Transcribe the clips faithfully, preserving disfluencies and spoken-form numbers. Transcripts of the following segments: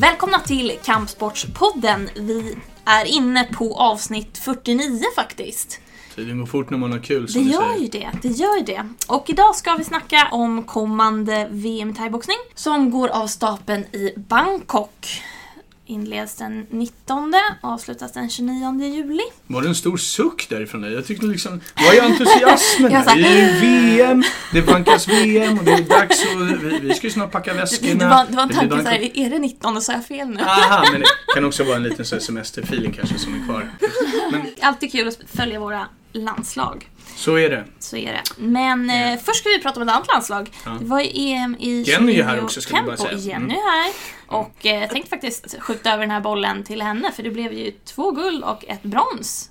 Välkomna till Kampsportspodden. Vi är inne på avsnitt fyrtionio faktiskt. Det går fort när man har kul, som det gör säger. Ju det, det gör ju det. Och idag ska vi snacka om kommande V M i thaiboxning som går av stapeln i Bangkok. Inleds den nittonde, avslutas den tjugonionde juli. Var det en stor suck därifrån dig? Jag tyckte liksom, vad är entusiasmen? Här? Det är V M, det vankas V M och det är dags och vi, vi ska ju snart packa väskorna. Det var, det var en tanke så här, är det nittonde så är jag fel nu? Aha, men det kan också vara en liten så här semesterfeeling kanske som är kvar. Men... alltid kul att följa våra landslag. Så är det. Så är det. Men yeah. eh, först ska vi prata om ett annat landslag. Ja. Det var ju E M i Jenny är här också, ska vi bara säga. Mm. Jenny är här. Och eh, jag tänkte faktiskt skjuta över den här bollen till henne. För det blev ju två guld och ett brons.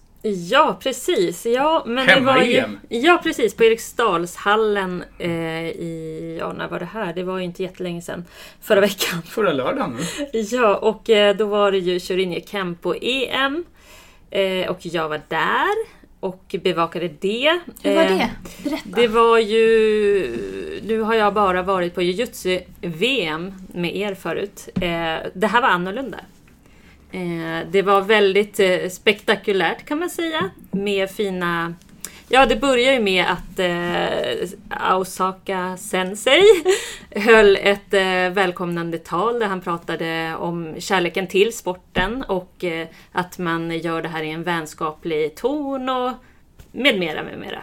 Ja, precis. Ja, men det var ju, ja, precis. På Erikstalshallen eh, i... Ja, när var det här? Det var ju inte jättelänge sedan. Förra veckan. Förra lördagen. Ja, och eh, då var det ju Shorinji Kempo E M. Eh, och jag var där. Och bevakade det. Hur var det? Berätta. Det var ju... Nu har jag bara varit på jujutsu-V M med er förut. Det här var annorlunda. Det var väldigt spektakulärt kan man säga. Med fina... Ja, det börjar ju med att Osaka-sensei höll ett välkomnande tal där han pratade om kärleken till sporten och att man gör det här i en vänskaplig ton och med mera, med mera.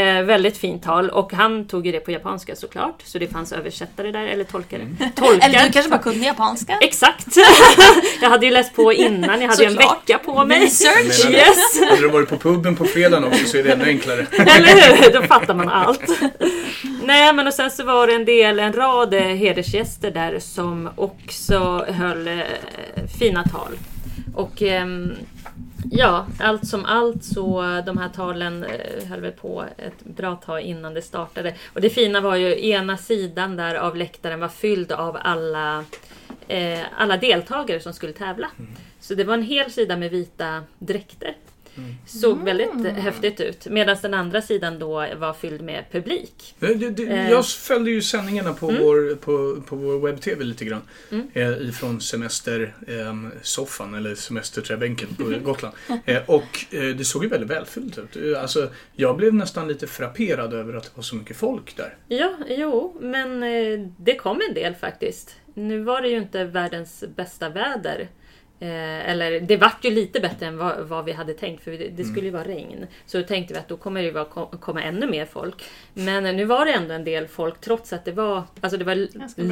Eh, väldigt fint tal. Och han tog ju det på japanska såklart. Så det fanns översättare där, eller tolkare. Mm. Tolkar. Eller du kanske bara kunde japanska. Exakt. Jag hade ju läst på innan. Jag hade en vecka på mig. Research. Menar, yes. Hade du varit på puben på fredagen också så är det ännu enklare. Eller hur? Då fattar man allt. Nej, men och sen så var det en del, en rad hedersgäster där som också höll eh, fina tal. Och... Eh, ja, allt som allt så de här talen höll väl på ett bra tag innan det startade. Och det fina var ju ena sidan där av läktaren var fylld av alla, eh, alla deltagare som skulle tävla. Mm. Så det var en hel sida med vita dräkter. Mm. Såg väldigt mm. häftigt ut. Medan den andra sidan då var fylld med publik. Det, det, eh. Jag följde ju sändningarna på mm. vår, på, på vår webb-tv lite grann. Mm. Eh, ifrån semestersoffan eh, eller semesterträbänken på Gotland. Eh, och eh, det såg ju väldigt välfyllt ut. Alltså, jag blev nästan lite frapperad över att det var så mycket folk där. Ja, jo, men eh, det kom en del faktiskt. Nu var det ju inte världens bästa väder. Eh, eller det vart ju lite bättre än vad, vad vi hade tänkt, för det, det skulle ju vara regn. Så då tänkte vi att då kommer det ju vara, komma ännu mer folk. Men nu var det ändå en del folk trots att det var, alltså det var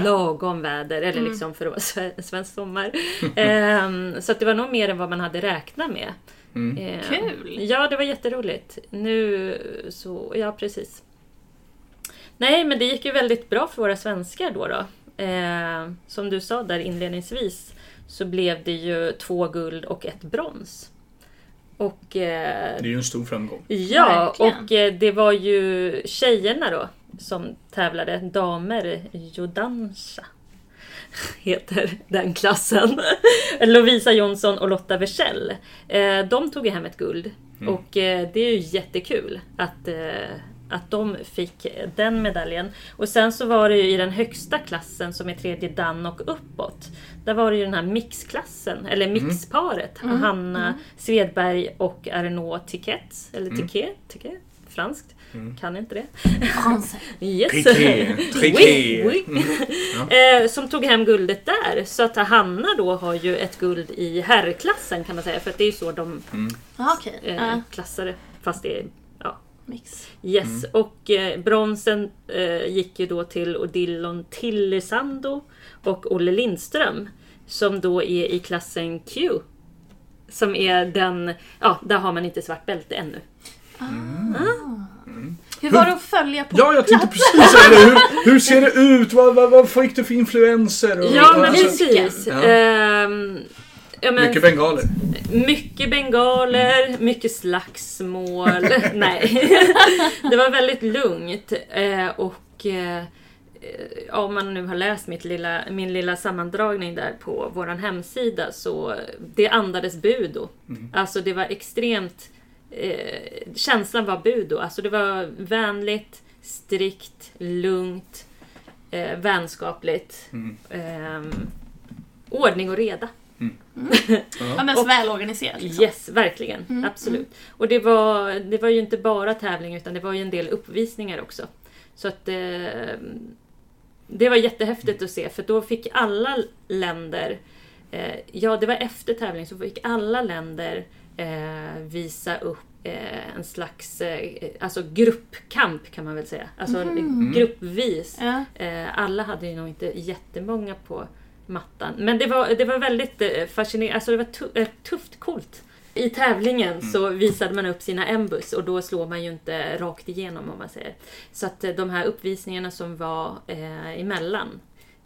lagom väder, eller mm. liksom för att vara svensk sommar. Eh, så att det var nog mer än vad man hade räknat med. Mm. Eh, Kul! Ja, det var jätteroligt. Nu så, ja precis. Nej, men det gick ju väldigt bra för våra svenskar då då. Eh, som du sa där inledningsvis. Så blev det ju två guld och ett brons. Och, eh, det är ju en stor framgång. Ja, verkligen. Och eh, det var ju tjejerna då som tävlade. Damer, judansha heter den klassen. Lovisa Jonsson och Lotta Werzell. Eh, de tog hem ett guld. Mm. Och eh, det är ju jättekul att... Eh, att de fick den medaljen. Och sen så var det ju i den högsta klassen som är tredje dan och uppåt. Där var det ju den här mixklassen, eller mixparet. Mm. Hanna mm. Svedberg och Arnaud Tiquet, eller mm. Tiquet, Tiquet, franskt. Mm. Kan inte det. Yes. Piqué, piqué. Oui, oui. Mm. Ja. Som tog hem guldet där. Så att Hanna då har ju ett guld i herrklassen kan man säga. För att det är ju så de mm. ah, okay. äh, klassade, fast det är mix. Yes, mm. och eh, bronsen eh, gick ju då till Odilon Tillisando och Olle Lindström som då är i klassen Q som är den, ja, där har man inte svart bälte ännu. Mm. Ah. Mm. Hur var det att följa på? Ja, jag tänkte precis säga det. Hur, hur ser det ut? Vad, vad, vad fick du för influenser? Och, ja, och, men precis. Ja. Ehm, Ja, men, mycket bengaler. Mycket bengaler, mm. mycket slagsmål. Nej, det var väldigt lugnt. Eh, och eh, om man nu har läst mitt lilla, min lilla sammandragning där på vår hemsida så det andades budo. Mm. Alltså det var extremt, eh, känslan var budo. Alltså det var vänligt, strikt, lugnt, eh, vänskapligt. Mm. Eh, ordning och reda. Mm. Mm. Ja, men så välorganiserat liksom. Yes, verkligen, mm. absolut. Mm. Och det var, det var ju inte bara tävling, utan det var ju en del uppvisningar också. Så att eh, det var jättehäftigt att se, för då fick alla länder eh, ja, det var efter tävling, så fick alla länder eh, visa upp eh, en slags eh, alltså gruppkamp kan man väl säga. Alltså mm. gruppvis. Mm. Eh, alla hade ju nog inte jättemånga på mattan. Men det var, det var väldigt fascinerande. Alltså det var tu- tufft, coolt. I tävlingen mm. så visade man upp sina embus, och då slår man ju inte rakt igenom om man säger. Så att de här uppvisningarna som var eh, emellan,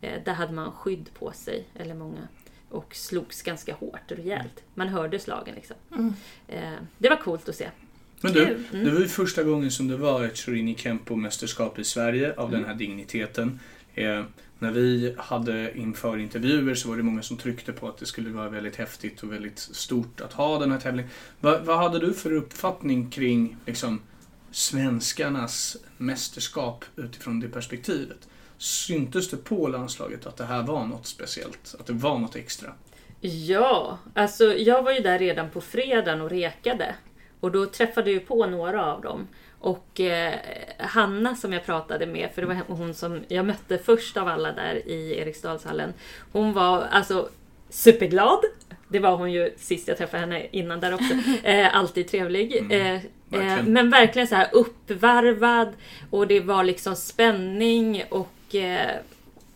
eh, där hade man skydd på sig, eller många, och slogs ganska hårt och rejält. Man hörde slagen liksom. Mm. Eh, det var coolt att se. Men du, mm. det var ju första gången som det var ett Shorinji Kempo-mästerskap i Sverige av mm. den här digniteten. Eh, när vi hade inför intervjuer så var det många som tryckte på att det skulle vara väldigt häftigt och väldigt stort att ha den här tävlingen. Va, vad hade du för uppfattning kring liksom, svenskarnas mästerskap utifrån det perspektivet? Syntes det på landslaget att det här var något speciellt? Att det var något extra? Ja, alltså jag var ju där redan på fredagen och rekade. Och då träffade jag på några av dem. Och eh, Hanna som jag pratade med, för det var hon som jag mötte först av alla där i Erikstalshallen. Hon var alltså superglad. Det var hon ju sist jag träffade henne innan där också. Eh, alltid trevlig. Mm, verkligen. Eh, men verkligen så här uppvarvad. Och det var liksom spänning. Och, eh,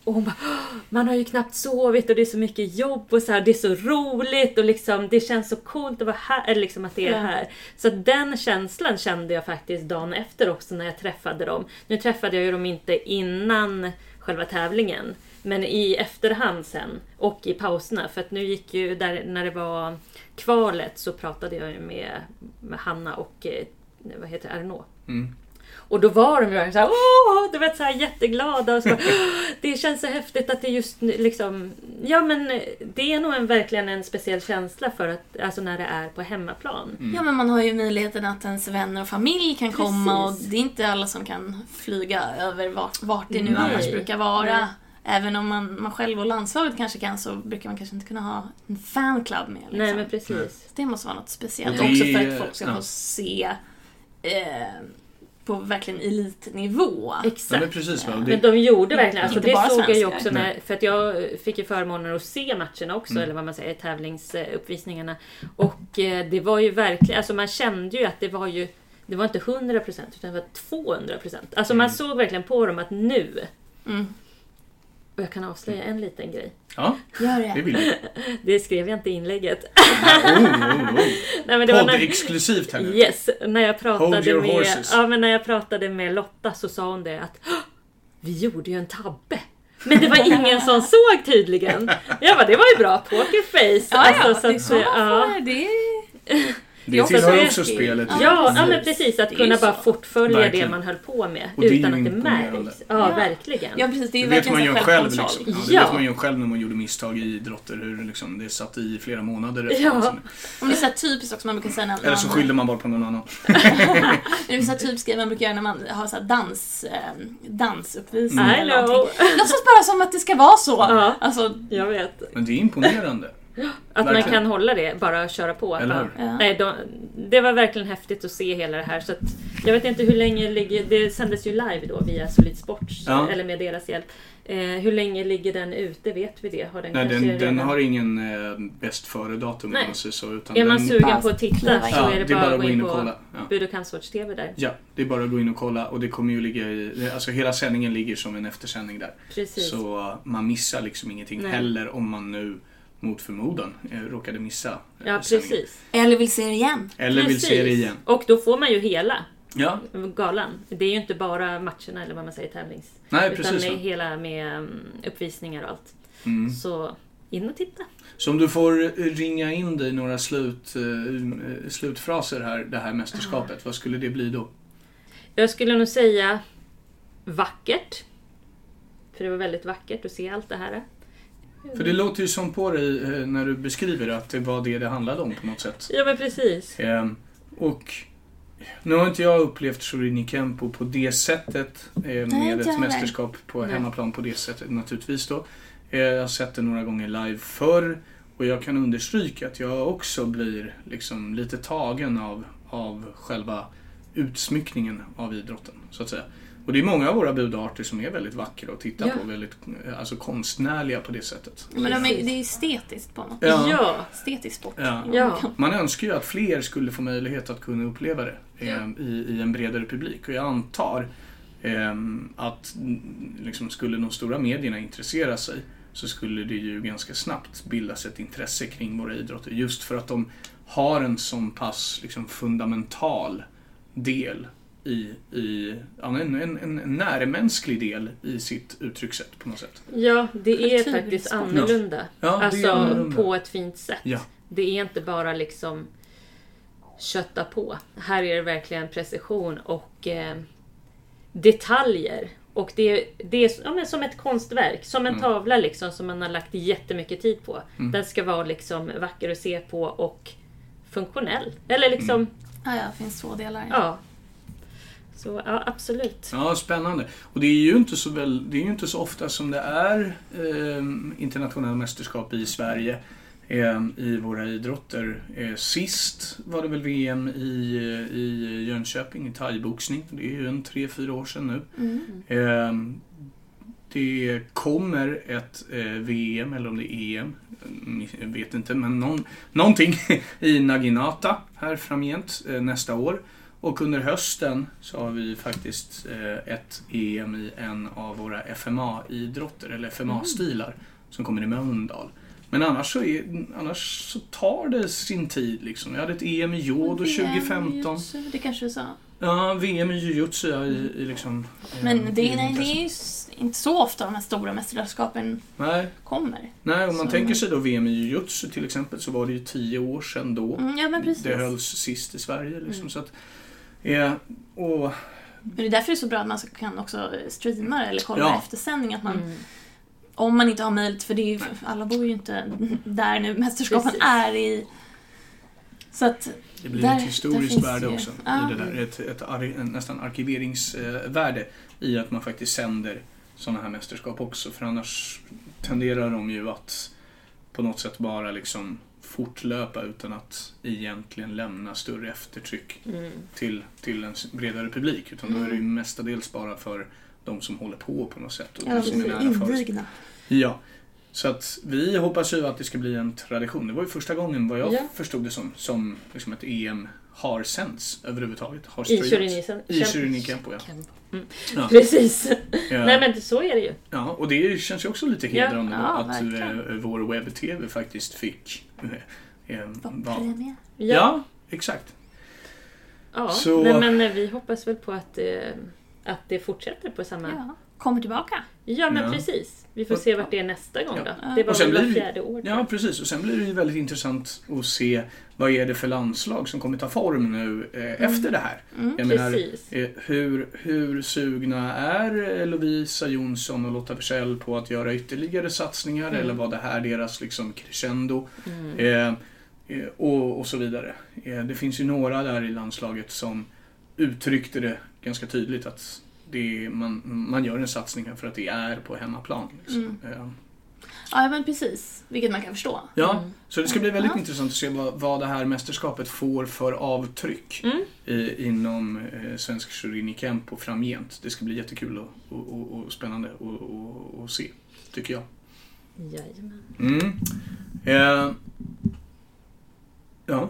och hon bara, man har ju knappt sovit och det är så mycket jobb. Och så här, det är så roligt. Och liksom, det känns så coolt att vara här. Liksom att det är här. Så den känslan kände jag faktiskt dagen efter också när jag träffade dem. Nu träffade jag ju dem inte innan själva tävlingen. Men i efterhand sen och i pauserna, för att nu gick ju där när det var kvalet så pratade jag ju med, med Hanna och vad heter Arnaud. Mm. Och då var de ju så här, åh, du vet så här jätteglada och så bara, det känns så häftigt att det just liksom, ja men det är nog en, verkligen en speciell känsla för att, alltså när det är på hemmaplan. Mm. Ja men man har ju möjligheten att ens vänner och familj kan Precis. komma, och det är inte alla som kan flyga över vart, vart det nu Nej. annars brukar vara. Nej. Även om man, man själv och landslaget kanske kan, så brukar man kanske inte kunna ha en fanclub med. Liksom. Nej, men precis. Det måste vara något speciellt det, också för att folk ska ja. få se eh, på verkligen elitnivå. Exakt. Men, precis, ja. men de gjorde verkligen, alltså, det såg svenskar. jag ju också när, för att jag fick ju förmånen att se matcherna också, mm. eller vad man säger, tävlingsuppvisningarna. Och eh, det var ju verkligen, alltså man kände ju att det var ju, det var inte hundra procent utan det var tvåhundra procent. Alltså mm. man såg verkligen på dem att nu... Mm. Och jag kan avslöja en liten grej. Ja, gör det. Det vill jag. Det skrev jag inte i inlägget. Oh, oh, oh. Nej, men det var när... exklusivt här nu. Yes, när jag pratade med ja, men när jag pratade med Lotta så sa hon det att vi gjorde ju en tabbe. Men det var ingen som såg tydligen. Jag bara, det var ju bra pokerface. Ja, ja, alltså, det så att, ja. det Det tillhör också spelet. Ja, ja men precis. Att kunna bara fortfölja verkligen. det man höll på med. Och utan att det märks. Ja, ja, verkligen. Ja, precis, det är ju det vet man ju själv. Liksom. Ja, det ja. vet man ju själv när man gjorde misstag i idrotter. Hur liksom, det satt i flera månader. Ja. Om det är så här typiskt också. Man brukar säga när Eller så skyller man bara på någon annan. Det är så här typiskt man brukar göra när man har så här dans, dansuppvisning. Mm. Eller någonting. Låtsas bara som att det ska vara så. Ja, alltså, jag vet. Men det är imponerande. Att verkligen. man kan hålla det, bara köra på. Eller? Ja. Nej, de, det var verkligen häftigt att se hela det här. Så att, jag vet inte hur länge ligger, det sändes ju live då via Solid Sports, ja. eller med deras hjälp. Eh, hur länge ligger den ute, vet vi det? Har den, Nej, den, redan... den har ingen eh, bäst före datum. Nej. Så, utan är man den... sugen på att titta ja, så är det, det bara, bara att gå in och på kolla. Ja. Budokan Sports T V där. Ja, det är bara att gå in och kolla, och det kommer ju ligga i, alltså hela sändningen ligger som en eftersändning där. Precis. Så man missar liksom ingenting Nej. heller om man nu mot förmodan råkade missa. Ja, precis. Eller vill se det igen. Eller precis. vill se det igen. Och då får man ju hela ja. galan. Det är ju inte bara matcherna eller vad man säger, tävlings. Nej, utan precis. Utan hela med uppvisningar och allt. Mm. Så in och titta. Så om du får ringa in dig några slut, slutfraser här, det här mästerskapet. Aha. Vad skulle det bli då? Jag skulle nog säga vackert. För det var väldigt vackert att se allt det här. För det låter ju som på dig när du beskriver att det var det det handlade om på något sätt. Ja, men precis. Ehm, och nu har inte jag upplevt Shorinji Kempo på det sättet eh, med Nej, ett mästerskap på Nej. hemmaplan på det sättet naturligtvis då. Jag har sett det några gånger live förr. Och jag kan understryka att jag också blir liksom lite tagen av, av själva utsmyckningen av idrotten, så att säga. Och det är många av våra budarter som är väldigt vackra att titta ja. på, väldigt alltså konstnärliga på det sättet. Men de är, det är estetiskt på något. Ja, ja. Estetisk sport. Ja. Ja. Man önskar ju att fler skulle få möjlighet att kunna uppleva det eh, ja. i, i en bredare publik. Och jag antar eh, att liksom, skulle de stora medierna intressera sig, så skulle det ju ganska snabbt bildas ett intresse kring våra idrotter. Just för att de har en sån pass liksom, fundamental del i, i en, en, en närmänsklig del i sitt uttryckssätt på något sätt. Ja, det är faktiskt annorlunda. Ja, alltså är annorlunda. På ett fint sätt. Ja. Det är inte bara liksom kötta på. Här är det verkligen precision och eh, detaljer. Och det, det är ja, men som ett konstverk, som en mm. tavla liksom, som man har lagt jättemycket tid på. Mm. Den ska vara liksom vacker att se på och funktionell. Eller liksom... Mm. Ja, ja, finns två delar. Ja. Så ja, absolut. Ja, spännande. Och det är ju inte så, väl, det är ju inte så ofta som det är eh, internationella mästerskap i Sverige eh, i våra idrotter. Eh, sist var det väl V M i, i Jönköping i thaiboxning. Det är ju en tre fyra år sedan nu. Mm. Eh, det kommer ett eh, V M, eller om det är E M, jag vet inte, men någon, någonting i Naginata här framgent eh, nästa år. Och under hösten så har vi faktiskt ett E M i en av våra F M A-idrotter, eller F M A-stilar, mm. som kommer i Mölndal. Men annars så, är, annars så tar det sin tid liksom. Jag hade ett E M i judo tjugo femton. Det kanske du sa. Ja, V M i jujutsu mm. i, i liksom... Men det, i, nej, det är ju inte så ofta de här stora mästerskapen nej. kommer. Nej, om man så. tänker sig då V M i jujutsu till exempel, så var det ju tio år sedan då. Mm, ja, men precis. Det hölls sist i Sverige liksom, mm. så att... Ja, och... Men det är därför det är så bra att man kan också streama eller kolla ja. eftersändning, att man mm. om man inte har möjlighet, för det är ju, alla bor ju inte där nu mästerskapen Precis. är i, så att det blir där, ett historiskt värde ju. också ja. i det där, ett, ett, ett nästan arkiveringsvärde i att man faktiskt sänder sådana här mästerskap också, för annars tenderar de ju att på något sätt bara liksom fortlöpa utan att egentligen lämna större eftertryck mm. till, till en bredare publik, utan mm. då är det ju mestadels bara för de som håller på på något sätt och ja, de som är nära för. Ja, så att vi hoppas ju att det ska bli en tradition. Det var ju första gången, vad jag ja. förstod det som, som liksom ett E M har sänds överhuvudtaget. Har i Shorinji Kempo, ja. Mm. ja. Precis. Ja. Nej, men så är det ju. Ja, och det känns ju också lite hedrande ja. ja, att verkligen. vår webb-tv faktiskt fick eh, var... premiär. Ja. ja, exakt. Ja, så... men, men vi hoppas väl på att, eh, att det fortsätter på samma... Ja. Kommer tillbaka. Ja, men ja. precis. Vi får se vart det är nästa gång ja. då. Det var väl blir... fjärde år. Ja, precis. Och sen blir det ju väldigt intressant att se vad är det för landslag som kommer ta form nu eh, mm. efter det här. Mm, Jag precis. menar, eh, hur, hur sugna är Lovisa Jonsson och Lotta Werzell på att göra ytterligare satsningar? Mm. Eller vad det här deras liksom crescendo? Mm. Eh, och, och så vidare. Eh, det finns ju några där i landslaget som uttryckte det ganska tydligt att det är, man, man gör en satsning här för att det är på hemmaplan. Liksom. Mm. Ja, men precis. Vilket man kan förstå. Ja, mm. så det ska bli väldigt mm. intressant att se vad, vad det här mästerskapet får för avtryck mm. i, inom eh, svensk Shorinji Kempo framgent. Det ska bli jättekul och, och, och, och spännande att och, och, och se, tycker jag. Jajamän. Mm. Eh, ja.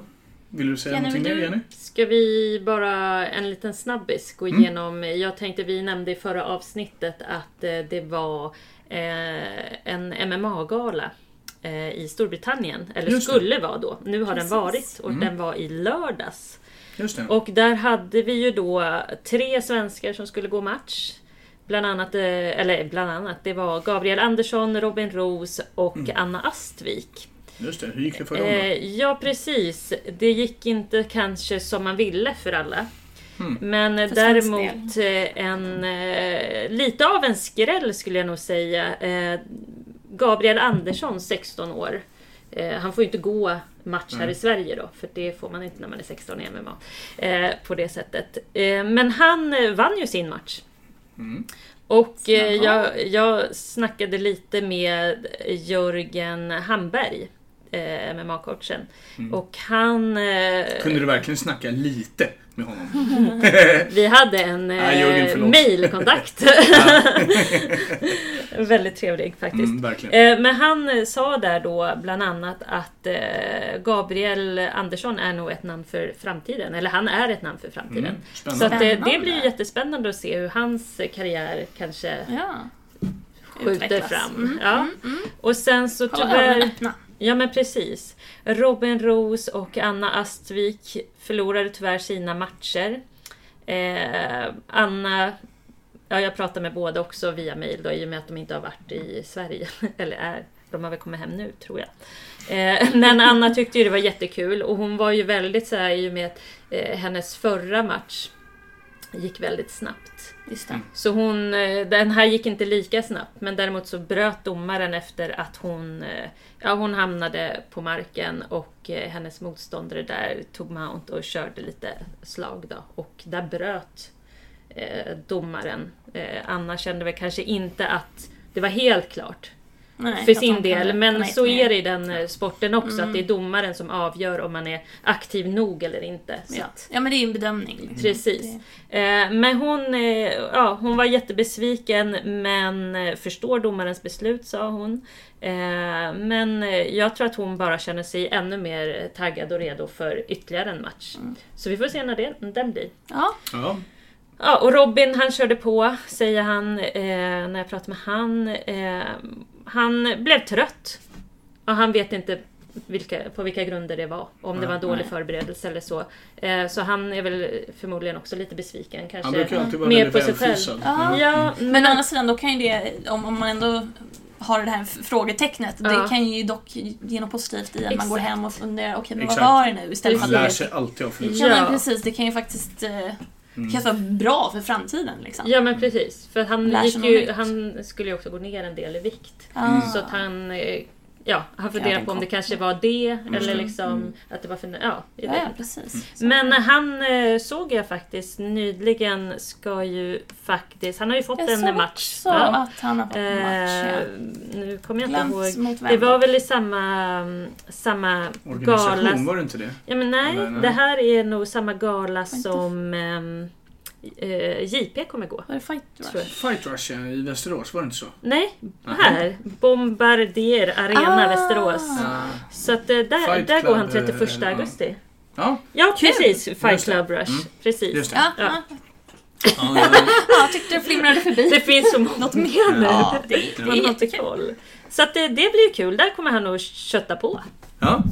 Vill du säga Jenny, någonting nu, Jenny? Ska vi bara en liten snabbis gå mm. igenom. Jag tänkte, vi nämnde i förra avsnittet att det var en M M A-gala i Storbritannien. Eller skulle vara då. Nu har Precis. den varit och mm. den var i lördags. Just det. Och där hade vi ju då tre svenskar som skulle gå match. Bland annat, eller bland annat, det var Gabriel Andersson, Robin Rose och mm. Anna Astvik. Just det, hur gick det för dem då? Ja, precis. Det gick inte kanske som man ville för alla. Mm. Men för däremot en, lite av en skräll skulle jag nog säga. Gabriel Andersson, sexton år. Han får ju inte gå match här Nej. i Sverige då. För det får man inte när man är sexton i M M A. På det sättet. Men han vann ju sin match. Mm. Och jag, jag snackade lite med Jörgen Hanberg, M M A-coachen. Mm. Och han... Kunde du verkligen snacka lite med honom? Vi hade en ah, mejlkontakt. Väldigt trevlig faktiskt. Mm, men han sa där då bland annat att Gabriel Andersson är nog ett namn för framtiden. Eller han är ett namn för framtiden. Mm, spännande. Så att det, det blir ju jättespännande att se hur hans karriär kanske ja. skjuter utvecklas. Fram. Mm, ja. mm, mm. Och sen så tyvärr... Ja men precis. Robin Rose och Anna Astvik förlorade tyvärr sina matcher. Eh, Anna, ja jag pratade med båda också via mail då, i och med att de inte har varit i Sverige. Eller är, de har väl kommit hem nu tror jag. Eh, men Anna tyckte ju det var jättekul, och hon var ju väldigt så här, i och med att eh, hennes förra match gick väldigt snabbt. Just det. Så hon, den här gick inte lika snabbt, men däremot så bröt domaren efter att hon, ja, hon hamnade på marken, och hennes motståndare där tog mount och körde lite slag då, och där bröt eh, domaren. Eh, Anna kände väl kanske inte att det var helt klart. Nej, för sin del, men så är det i den sporten också, mm. att det är domaren som avgör om man är aktiv nog eller inte. Så. Ja. ja, men det är ju en bedömning. Liksom. Precis. Mm. Men hon, ja, hon var jättebesviken, men förstår domarens beslut, sa hon. Men jag tror att hon bara känner sig ännu mer taggad och redo för ytterligare en match. Mm. Så vi får se när det, den blir. Ja, ja. Ja, och Robin han körde på, säger han, eh, när jag pratade med han. Eh, han blev trött. Och han vet inte vilka, på vilka grunder det var. Om nej, det var en dålig nej. förberedelse eller så. Eh, så han är väl förmodligen också lite besviken. Kanske han brukar alltid vara mer på sig själv. Ja. Ja, men, men å andra sidan, då kan ju det, om, om man ändå... har det här frågetecknet. Ja. Det kan ju dock ge något positivt i att Exakt. man går hem och funderar, okej, okay, men Exakt. vad var det nu? Istället man lär att... sig alltid av förlust. Ja, ja, men precis. Det kan ju faktiskt eh, mm. kan vara bra för framtiden. Liksom. Ja, men precis. För han, gick ju, han skulle ju också gå ner en del i vikt. Mm. Så att han, ja, han funderar ja, på om kom. det kanske var det, mm. eller liksom mm. att det var för... Ja, det. ja, ja precis. Mm. Men han såg jag faktiskt nyligen ska ju faktiskt... Han har ju fått jag en match. Jag såg att han har fått en match, ja. Nu kommer jag Glans inte ihåg. Det var väl i samma, samma organisation, gala... var det inte det? Ja, men nej, nej, nej, det här är nog samma gala som... Um, Uh, J P kommer gå. Var det Fight Rush? Fight Rush ja, i Västerås, var det inte så? Nej, här. Mm. Bombardier Arena ah. Västerås. Ah. Så att där, där går han trettioförsta augusti. Ja, ja. ja precis. Kul. Fight Club Rush. Mm. Precis. Just det. Ja. Ja. Ja, ja, ja. Jag tyckte det flimrade förbi. Det finns som något mer nu. Ja, det är jättekul. Så att det, det blir kul. Där kommer han att kötta på. Ja.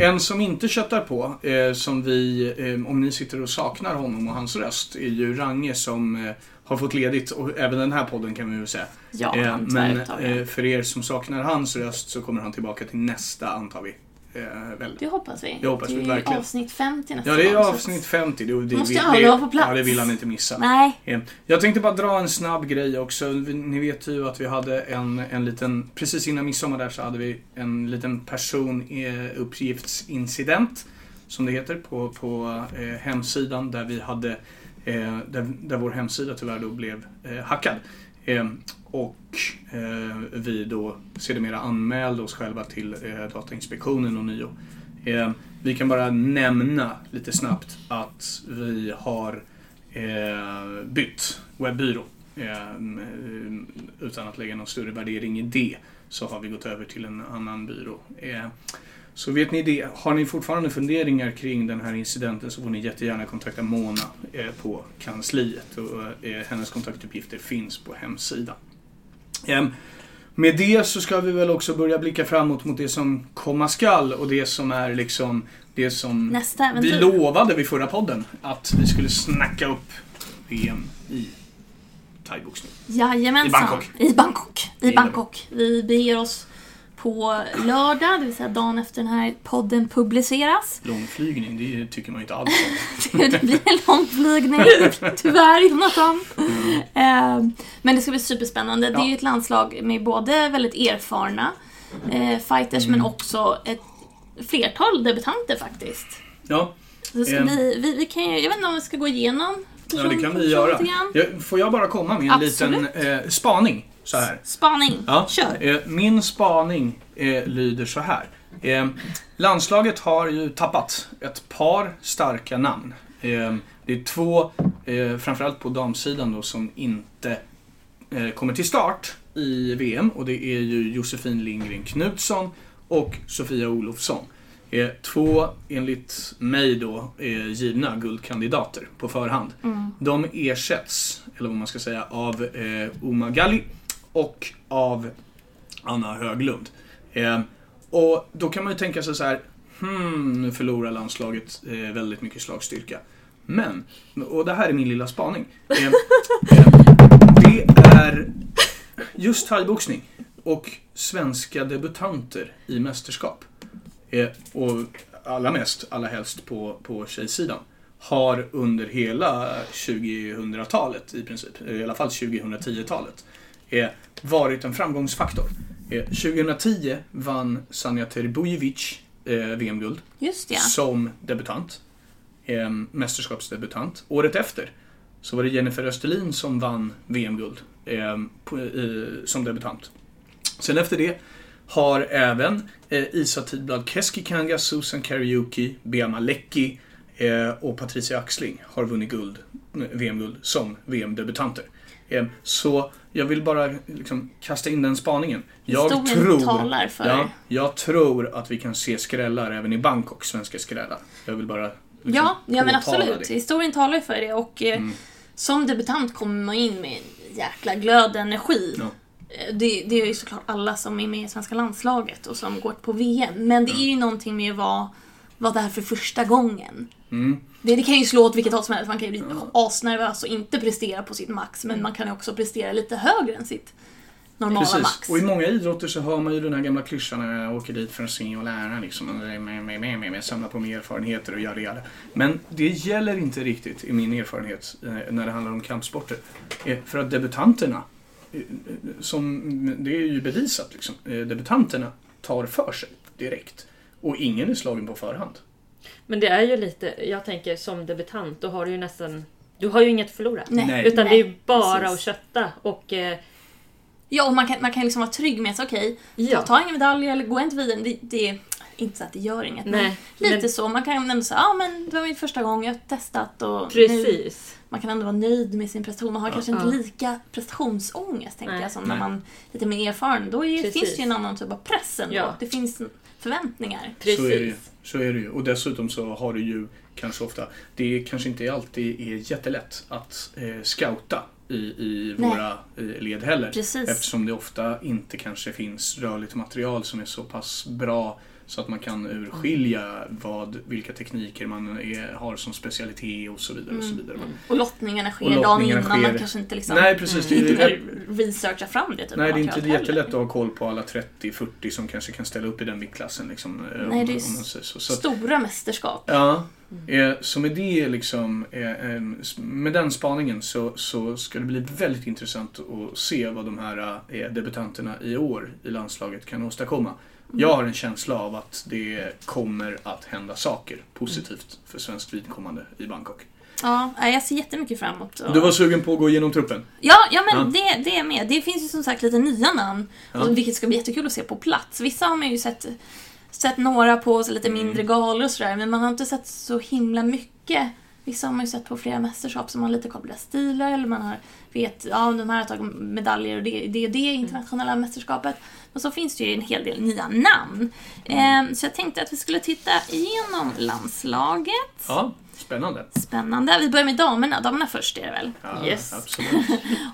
En som inte köttar på, eh, som vi, eh, om ni sitter och saknar honom och hans röst, är ju Range som eh, har fått ledigt, och även den här podden kan vi ju säga. Ja, eh, men eh, för er som saknar hans röst så kommer han tillbaka till nästa, antar vi. Eh, det hoppas vi. Det, hoppas det vi, är verkligen. avsnitt femtio nästa. Ja, det är avsnitt femtio. Det, det, Måste vi, det, på plats. Ja, det vill han inte missa. Nej. Eh, jag tänkte bara dra en snabb grej också. Ni vet ju att vi hade en, en liten, precis innan midsommar där så hade vi en liten personuppgiftsincident, som det heter, på, på eh, hemsidan, där vi hade, eh, där, där vår hemsida tyvärr då blev eh, hackad. Eh, och eh, vi då sedermera anmälde oss själva till eh, Datainspektionen och N I O. Eh, vi kan bara nämna lite snabbt att vi har eh, bytt webbyrå. Eh, utan att lägga någon större värdering i det, så har vi gått över till en annan byrå. Eh, så vet ni det, har ni fortfarande funderingar kring den här incidenten, så får ni jättegärna kontakta Mona eh, på kansliet, och eh, hennes kontaktuppgifter finns på hemsidan. Eh, med det så ska vi väl också börja blicka framåt mot det som komma skall, och det som är liksom det som nästa vi lovade vid förra podden, att vi skulle snacka upp V M i thaiboxning. Jajamensan, i Bangkok. I Bangkok. I Bangkok. Vi beger oss på lördag, det vill säga dagen efter den här podden publiceras. Långflygning, det tycker man ju inte alls om. Det blir en långflygning, tyvärr, Jonathan. Mm. Men det ska bli superspännande. Ja. Det är ju ett landslag med både väldigt erfarna fighters, mm. men också ett flertal debutanter faktiskt. Ja. Så ska eh. vi, vi, vi kan, jag vet inte om vi ska gå igenom Ja, det kan vi göra. Får jag bara komma med en Absolut. liten eh, spaning så här. Spaning, ja. Kör. Min spaning eh, lyder så här. Eh, landslaget har ju tappat ett par starka namn. Eh, det är två, eh, framförallt på damsidan då, som inte eh, kommer till start i V M. Och det är ju Josefin Lindgren-Knutsson och Sofia Olofsson. Eh, två, enligt mig då, eh, givna guldkandidater på förhand. Mm. De ersätts, eller vad man ska säga, av eh, Uma Galli och av Anna Höglund. Eh, och då kan man ju tänka sig så här, hmm, nu förlorar landslaget eh, väldigt mycket slagstyrka. Men, och det här är min lilla spaning. Eh, eh, det är just thaiboxning och svenska debutanter i mästerskap. Och allra mest, allra helst på, på tjejsidan, har under hela tjugohundratalet i princip, i alla fall tjugohundratiotalet, eh, varit en framgångsfaktor. Eh, tjugohundratio vann Sanja Terbojevic eh, V M-guld. Just det. Som debutant, eh, mästerskapsdebutant. Året efter så var det Jennifer Österlin som vann V M-guld eh, på, eh, som debutant. Sen efter det har även eh, Isa Tidblad Kesikangas, Susan Karajuki, Bea Malecki eh, och Patricia Axling har vunnit guld, V M-guld som V M-debutanter. Eh, så jag vill bara liksom kasta in den spaningen. Jag tror, ja, jag tror att vi kan se skrällar även i Bangkok, svenska skrällar. Jag vill bara liksom ja, ja, men absolut. Det. Historien talar för det. Och eh, mm. som debutant kommer man in med jäkla glöd energi. Ja. Det, det är ju såklart alla som är med i svenska landslaget och som går på V M. Men det är ju någonting med vad, vad det här för första gången. Mm. Det, det kan ju slå åt vilket håll som helst. Man kan ju bli asnervös och inte prestera på sitt max. Men man kan ju också prestera lite högre än sitt normala Precis. max. Och i många idrotter så har man ju den här gamla klyschan när jag åker dit för att se och lära. Liksom. Samla på mer erfarenheter och göra det. Men det gäller inte riktigt i min erfarenhet när det handlar om kampsporter. För att debutanterna, som det är ju bevisat liksom, debutanterna tar för sig direkt och ingen är slagen på förhand. Men det är ju lite, jag tänker som debutant, då har du ju nästan, du har ju inget förlorat. Nej. Utan Nej. det är ju bara Precis. att kötta och eh... ja, och man kan, man kan liksom vara trygg med att okej, okay, ja. ta ingen medalj eller gå inte vidare, det, det är inte så att det gör inget. Nej, men lite men... så, man kan ändå säga, ja ah, men det var min första gång jag har testat och Precis. Nu... Man kan ändå vara nöjd med sin prestation. Man har ja, kanske inte ja. lika prestationsångest, tänker Nej. jag, som när man är lite mer erfaren. Då är, finns det ju en annan typ av pressen. Ja. Det finns förväntningar. Precis. Så är det ju. Så är det ju. Och dessutom så har du ju kanske ofta, det är, kanske inte alltid är jättelätt att eh, scouta i, i våra Nej. led heller. Precis. Eftersom det ofta inte kanske finns rörligt material som är så pass bra så att man kan urskilja vad, vilka tekniker man är, har som specialitet och så vidare. Mm. Och, så vidare. Mm. och lottningarna sker och lottningarna dagen innan. Sker... Man kanske inte, liksom, nej, precis, mm. inte kan researcha fram det. Typ, nej, det är inte det jättelätt att ha koll på alla trettio fyrtio som kanske kan ställa upp i den viktklassen. Liksom, nej, det är om man säger så. Så att, stora mästerskap. Ja, mm. så med, det, liksom, med den spaningen så, så ska det bli väldigt intressant att se vad de här debutanterna i år i landslaget kan åstadkomma. Jag har en känsla av att det kommer att hända saker positivt för svenskt vidkommande i Bangkok. Ja, jag ser jättemycket framåt. Och... Du var sugen på att gå igenom truppen? Ja, ja men ja. Det, det är med. Det finns ju som sagt lite nya namn, ja. vilket ska bli jättekul att se på plats. Vissa har man ju sett, sett några på lite mindre galor och sådär, men man har inte sett så himla mycket. Vissa har man ju sett på flera mästerskap som har lite kopplade stilar, eller man har, vet, ja, de här har tagit medaljer och det är det, det internationella mästerskapet. Men så finns det ju en hel del nya namn. Eh, så jag tänkte att vi skulle titta igenom landslaget. Ja, spännande. Spännande. Vi börjar med damerna. Damerna först är det väl? Ja, yes. absolut.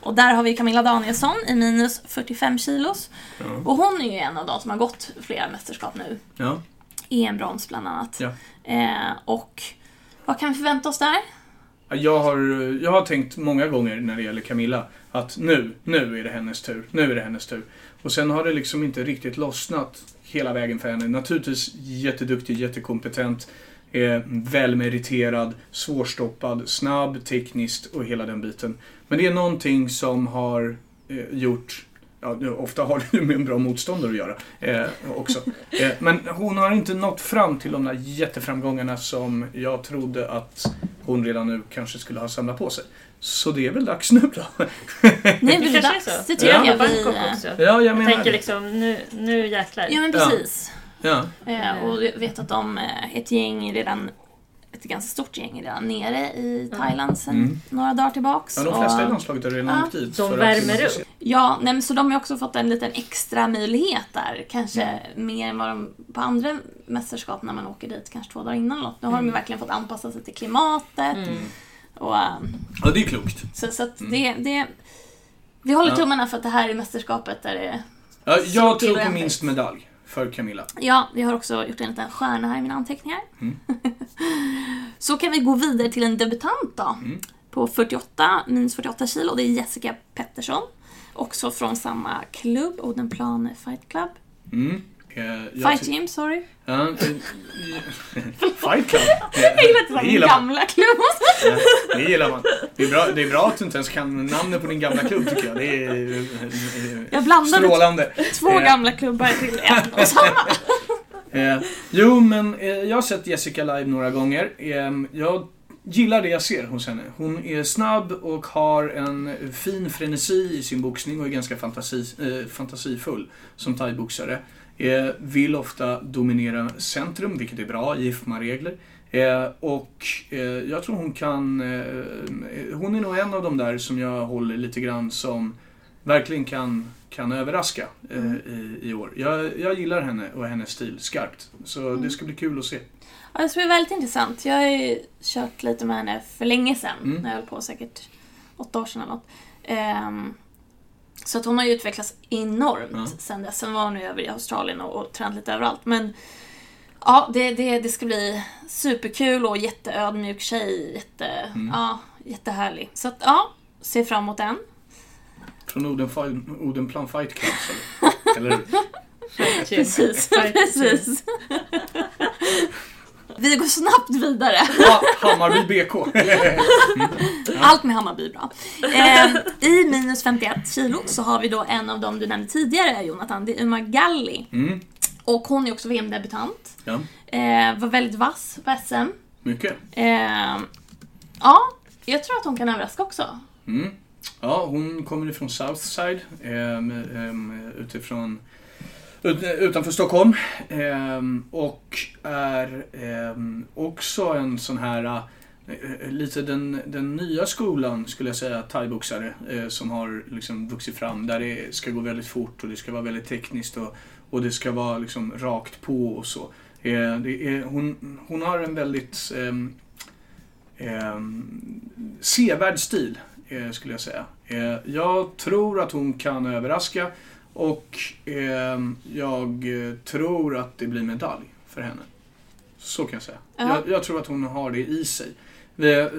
Och där har vi Camilla Danielsson i minus fyrtiofem kilos. Ja. Och hon är ju en av de som har gått flera mästerskap nu. Ja. E M-brons bland annat. Ja. Eh, och... Vad kan vi förvänta oss där? Jag har, jag har tänkt många gånger när det gäller Camilla att nu, nu är det hennes tur, nu är det hennes tur. Och sen har det liksom inte riktigt lossnat hela vägen för henne. Naturligtvis jätteduktig, jättekompetent, eh, välmeriterad, svårstoppad, snabb, tekniskt och hela den biten. Men det är någonting som har eh, gjort... Ja, ofta har det ju med en bra motståndare att göra eh, också. Eh, men hon har inte nått fram till de där jätteframgångarna som jag trodde att hon redan nu kanske skulle ha samlat på sig. Så det är väl dags nu då? Nej, men det kanske är så. Det tycker ja. jag. Bangkok också. Ja, jag, jag menar tänker det. Liksom, nu, nu jäklar. Ja, men precis. Ja. Ja. Och jag vet att de, ett gäng redan, ett ganska stort gäng redan nere i Thailand sen mm. några dagar tillbaks. Ja, de flesta i landslaget har redan åkt dit. De värmer upp. Ja, nej, men så de har också fått en liten extra möjlighet där. Kanske mm. mer än vad de på andra mästerskap när man åker dit, kanske två dagar innan något. Nu har mm. de verkligen fått anpassa sig till klimatet. Mm. Och, ja, det är klokt. Så, så att mm. det, det, vi håller ja. tummarna för att det här är mästerskapet där det ja, jag tror på minst medalj för Camilla. Ja, vi har också gjort en liten stjärna här i mina anteckningar. Mm. Så kan vi gå vidare till en debutant då. Mm. På fyrtioåtta, minus fyrtioåtta kilo. Det är Jessica Pettersson. Också från samma klubb, Odenplan Fight Club. Mm. Uh, Fight Gym, ty- sorry. Uh, uh, Fight Club? Uh, jag gillar inte den gillar gamla klubben. uh, det gillar man. Det är, bra, det är bra att du inte ens kan namnet på din gamla klubb, tycker jag. Det är uh, uh, jag blandade strålande. T- två uh, gamla klubbar till en och samma. uh, jo, men uh, jag har sett Jessica live några gånger. Uh, jag gillar det jag ser hos henne. Hon är snabb och har en fin frenesi i sin boxning och är ganska fantasi, uh, fantasifull som thaiboxare. Eh, vill ofta dominera centrum, vilket är bra i I F M A-regler. Eh, och eh, jag tror hon kan... Eh, hon är nog en av de där som jag håller lite grann som verkligen kan, kan överraska eh, mm. i, i år. Jag, jag gillar henne och hennes stil skarpt. Så mm. det ska bli kul att se. Ja, det ska bli väldigt intressant. Jag har ju kört lite med henne för länge sedan. Mm. När jag höll på säkert åtta år sedan eller något. Ehm... Så att hon har ju utvecklats enormt ja. sen dess. Sen var hon över i Australien och, och tränat lite överallt. Men ja, det, det, det ska bli superkul och jätteödmjuk tjej. Jätte, mm. ja, jättehärlig. Så att ja, se fram emot den. Från Odenf- Odenplan Fight Club, eller hur? Precis, precis. Vi går snabbt vidare. Ja, Hammarby B K. Mm. Ja. Allt med Hammarby är bra. Eh, I minus femtioett kilo så har vi då en av dem du nämnde tidigare, Jonathan. Det är Uma Galli. Mm. Och hon är också V M-debutant. Ja. Eh, var väldigt vass på S M. Mycket. Eh, ja, jag tror att hon kan överraska också. Mm. Ja, hon kommer ifrån Southside. Ehm, ehm, utifrån... utanför Stockholm eh, och är eh, också en sån här eh, lite den, den nya skolan skulle jag säga, thaiboxare eh, som har liksom vuxit fram där det ska gå väldigt fort och det ska vara väldigt tekniskt och, och det ska vara liksom rakt på och så. Eh, det är, hon, hon har en väldigt eh, eh, sevärd stil eh, skulle jag säga. Eh, jag tror att hon kan överraska. Och eh, jag tror att det blir medalj för henne. Så kan jag säga. Uh-huh. Jag, jag tror att hon har det i sig.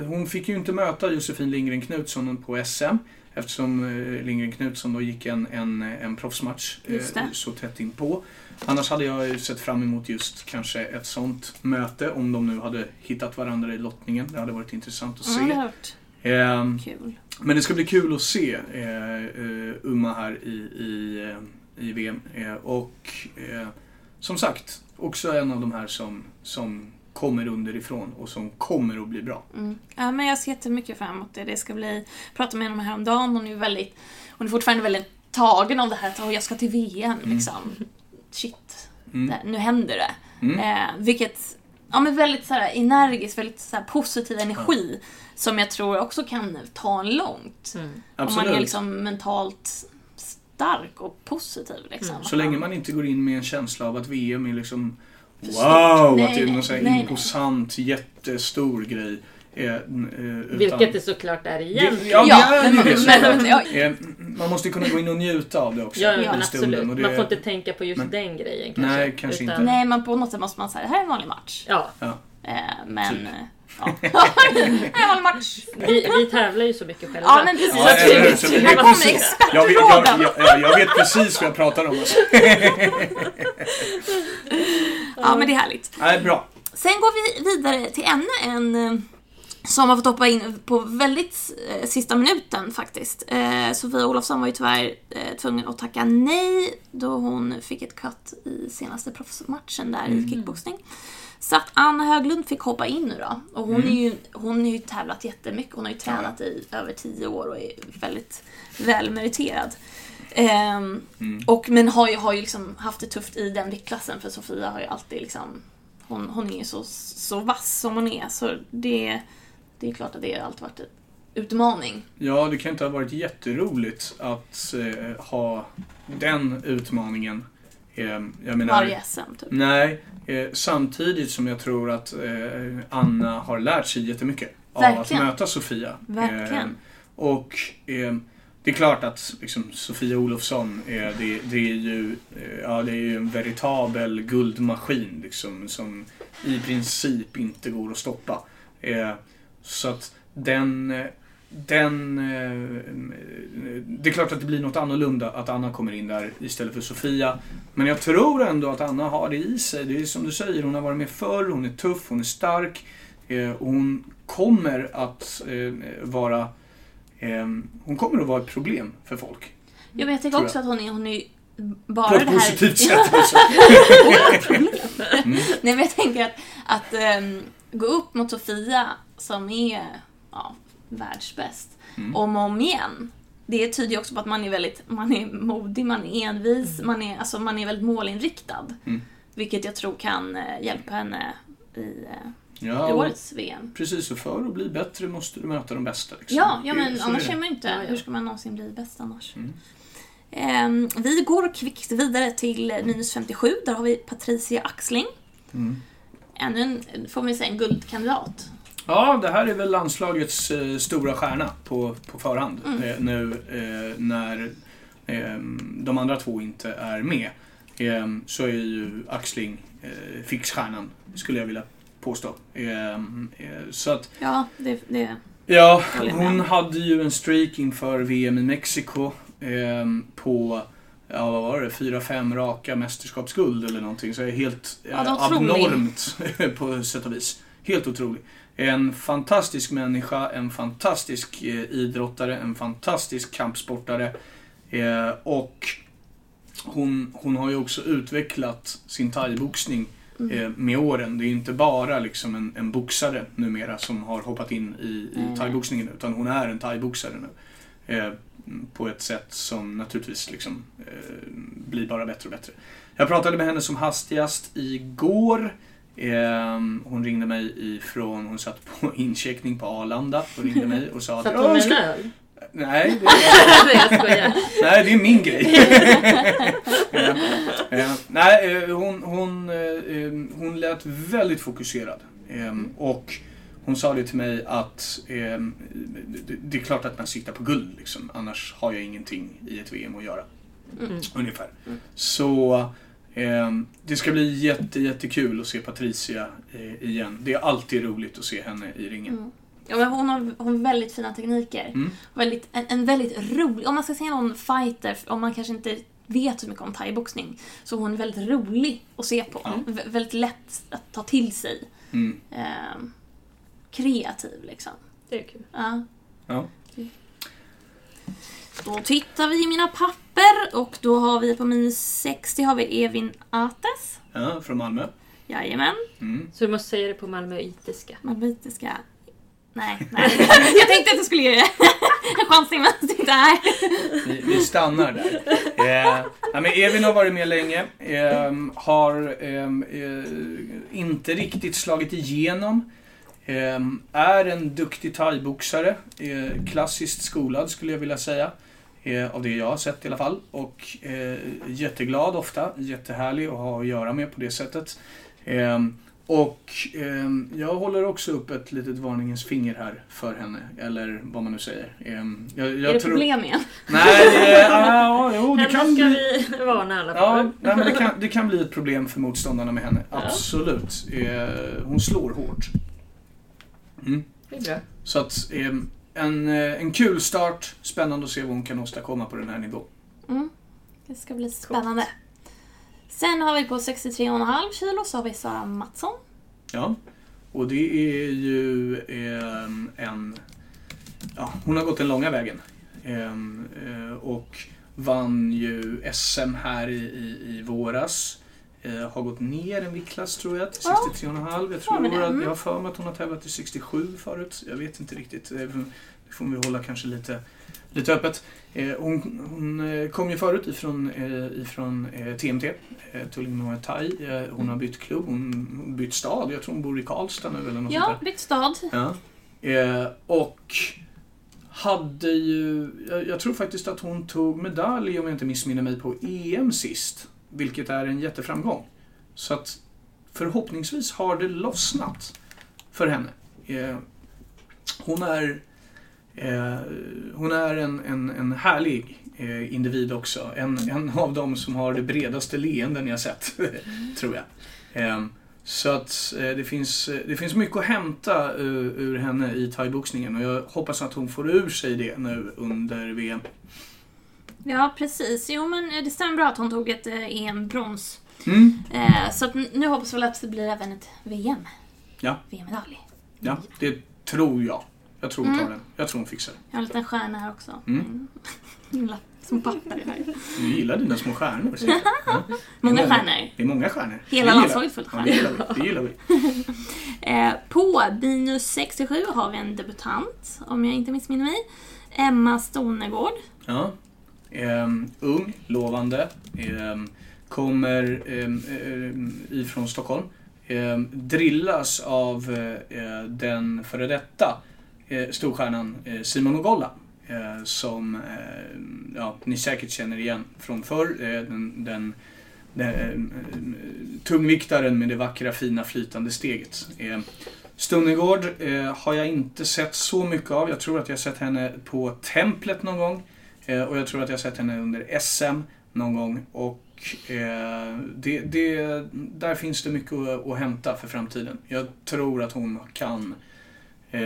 Hon fick ju inte möta Josefin Lindgren-Knutsson på S M. Eftersom Lindgren-Knutsson då gick en, en, en proffsmatch eh, så tätt in på. Annars hade jag ju sett fram emot just kanske ett sånt möte. Om de nu hade hittat varandra i lottningen. Det hade varit intressant att se. Mm, Eh, kul. Men det ska bli kul att se eh, eh, Uma här i, i, i V M. Eh, och eh, som sagt, också en av de här som, som kommer underifrån och som kommer att bli bra. Mm. Ja, men jag ser jättemycket fram emot det. Det ska bli, jag pratade med henne häromdagen. Hon är, väldigt, hon är fortfarande väldigt tagen av det här. Att jag ska till V M. Mm. Liksom. Shit, mm. det, nu händer det. Mm. Eh, vilket... Ja, men väldigt så här energisk, väldigt så här positiv energi ja. som jag tror också kan ta en långt. Mm. Om man är liksom mentalt stark och positiv. Liksom. Mm. Så länge man inte går in med en känsla av att V M är liksom förstort. Wow, nej, att det är någon så här imposant, jättestor grej. Eh, eh, utan... Vilket det såklart är igen. Det, ja, ja, det är men, det. Men, ja. Eh, man måste kunna gå in och njuta av det också. Ja, ja, absolut. Och det... Man får inte tänka på just men... den grejen kanske. Nej, kanske utan... inte. Nej, men på något sätt måste man säga, det här är en vanlig match. Ja. Ja. Eh, men... Typ. Ja. vi, vi tävlar ju så mycket själva. Ja, men precis. Ja, jag, jag, vet, jag, vet precis. Jag, vet, jag, jag, jag vet precis vad jag pratar om. Ja, men det är härligt. Ja, det är bra. Sen går vi vidare till ännu en som har fått hoppa in på väldigt eh, sista minuten faktiskt. Eh, Sofia Olofsson var ju tyvärr eh, tvungen att tacka nej då hon fick ett cut i senaste proffsmatchen där mm. i kickboxning. Så att Anna Höglund fick hoppa in nu då. Och hon mm. är ju hon är ju tävlat jättemycket. Hon har ju tränat i över tio år och är väldigt välmeriterad. Ehm, mm. och, men har ju, har ju liksom haft det tufft i den viktklassen. För Sofia har ju alltid liksom... Hon, hon är ju så, så vass som hon är. Så det, det är klart att det har alltid varit en utmaning. Ja, det kan inte ha varit jätteroligt att eh, ha den utmaningen. Jag menar, varje S M typ. Nej, eh, samtidigt som jag tror att eh, Anna har lärt sig jättemycket av verkligen. Att möta Sofia. Verkligen. Eh, och eh, det är klart att liksom, Sofia Olofsson eh, det, det är ju eh, ja, det är ju en veritabel guldmaskin liksom, som i princip inte går att stoppa. Eh, så att den eh, Den, det är klart att det blir något annorlunda att Anna kommer in där istället för Sofia. Men jag tror ändå att Anna har det i sig. Det är som du säger, hon har varit med förr, hon är tuff, hon är stark. Hon kommer att vara Hon kommer att vara ett problem för folk. Ja, men jag tycker också jag. att hon är, hon är bara på ett det här... positivt sätt också. mm. Nej, men jag tänker att, att um, gå upp mot Sofia som är... Ja, världsbäst. Mm. Om och om igen. Det tyder ju också på att man är väldigt man är modig, man är envis, mm. man är alltså man är väldigt målinriktad. Mm. Vilket jag tror kan hjälpa henne i, ja, i årets V M. Precis, och för att bli bättre måste du möta de bästa liksom. Ja, ja men annars känner man ju inte. Hur ska man någonsin bli bäst annars? Mm. Ehm, vi går kvickt vidare till minus femtiosju. Där har vi Patricia Axling. Mm. Ännu en, får vi säga, en guldkandidat. Ja, det här är väl landslagets eh, stora stjärna på, på förhand mm. eh, nu eh, när eh, de andra två inte är med eh, så är ju Axling eh, fixstjärnan, skulle jag vilja påstå. Eh, eh, så att, ja, det, det ja, hon hade ju en streak inför V M i Mexiko eh, på ja, vad var det? fyra fem raka mästerskapsguld eller någonting, så är helt eh, ja, abnormt på sätt och vis. Helt otroligt. En fantastisk människa, en fantastisk eh, idrottare, en fantastisk kampsportare. Eh, och hon, hon har ju också utvecklat sin thaiboxning eh, med åren. Det är inte bara liksom en, en boxare numera som har hoppat in i, i thaiboxningen, utan hon är en thaiboxare nu. Eh, på ett sätt som naturligtvis liksom, eh, blir bara bättre och bättre. Jag pratade med henne som hastigast igår. Hon ringde mig ifrån, hon satt på incheckning på Arlanda och ringde mig och sa att hon är nöjd. Nej, det är Nej, det är min grej. Nej, hon hon hon lät väldigt fokuserad och hon sa det till mig att det är klart att man siktar på guld liksom, annars har jag ingenting i ett V M att göra. Mm. Ungefär. Så det ska bli jätte, jättekul att se Patricia igen. Det är alltid roligt att se henne i ringen. Mm. Ja, men hon har, hon har väldigt fina tekniker. Mm. Väldigt, en, en väldigt rolig... Om man ska se någon fighter, om man kanske inte vet så mycket om thaiboxning, så hon är väldigt rolig att se på. Ja. Vä- väldigt lätt att ta till sig. Mm. Ehm, kreativ, liksom. Det är kul. Ja. Ja. Då tittar vi i mina papper och då har vi på minus sextio har vi Evin Ates. Ja, från Malmö. Jajamän. Mm. Så du måste säga det på malmöitiska. Malmöitiska. Nej, nej. Jag tänkte att jag skulle göra en chansning, men det inte är. Vi, vi stannar där. Eh, ja, men Evin har varit med länge. Eh, har eh, inte riktigt slagit igenom. Eh, är en duktig thaiboxare, eh, klassiskt skolad skulle jag vilja säga, eh, av det jag har sett i alla fall, och eh, jätteglad ofta, jättehärlig att ha att göra med på det sättet, eh, och eh, jag håller också upp ett litet varningens finger här för henne, eller vad man nu säger. eh, jag, jag är det tror... problem igen? Nej, eh, ah, jo, det kan bli... vi varna alla ja, nej, men det, kan, det kan bli ett problem för motståndarna med henne, ja. Absolut, eh, hon slår hårt. Mm. Så att eh, en, en kul start. Spännande att se vad hon kan åstadkomma på den här nivån. Mm. Det ska bli spännande. Sen har vi på sextiotre komma fem kilo så har vi Sara Mattsson. Ja, Och det är ju en... en ja, hon har gått den långa vägen. En, och vann ju S M här i, i, i våras. Eh, har gått ner en viktklass, tror jag, till sextiotre komma fem. Jag tror ja, att jag har för mig att hon har tävlat till sextiosju förut. Jag vet inte riktigt. Det får vi hålla kanske lite, lite öppet. Eh, hon, hon kom ju förut ifrån, eh, ifrån eh, T M T, eh, Tullinge Thai. Eh, hon har bytt klubb, hon bytt stad. Jag tror hon bor i Karlstad nu eller något ja, sånt där. Bytt stad. Ja. Eh, och hade ju... Jag, jag tror faktiskt att hon tog medalj, om jag inte missminner mig, på E M sist. Vilket är en jätteframgång. Så att förhoppningsvis har det lossnat för henne. Eh, hon är, eh, hon är en, en, en härlig eh, individ också. En, en av dem som har det bredaste leenden jag sett, tror jag. Eh, så att eh, det, finns, det finns mycket att hämta uh, ur henne i thaiboxningen. Och jag hoppas att hon får ur sig det nu under V M. Ja, precis. Jo, men det stämmer bra att hon tog ett E M-brons. Mm. Eh, så att nu hoppas jag att det blir även ett V M. Ja. V M-medalj. Ja, det tror jag. Jag tror hon tar mm. den. Jag tror hon fixar det. Jag har en liten stjärna här också. Mm. Som papper här. Du gillar dina små stjärnor. Ja. Många stjärnor. Det är många stjärnor. Hela landslaget fullt stjärnor. Ja, det gillar vi. Det gillar vi. eh, på Binus sextiosju har vi en debutant, om jag inte missminner mig. Emma Stonegård. Ja. Um, ung, lovande, um, kommer um, um, ifrån Stockholm, um, drillas av uh, den före detta uh, storstjärnan uh, Simon Ogolla, uh, som uh, ja, ni säkert känner igen från förr, uh, den, den, den uh, tungviktaren med det vackra fina flytande steget. Uh, Stonegård uh, har jag inte sett så mycket av. Jag tror att jag har sett henne på templet någon gång. Och jag tror att jag har sett henne under S M någon gång. Och eh, det, det, där finns det mycket att, att hämta för framtiden. Jag tror att hon kan... Eh,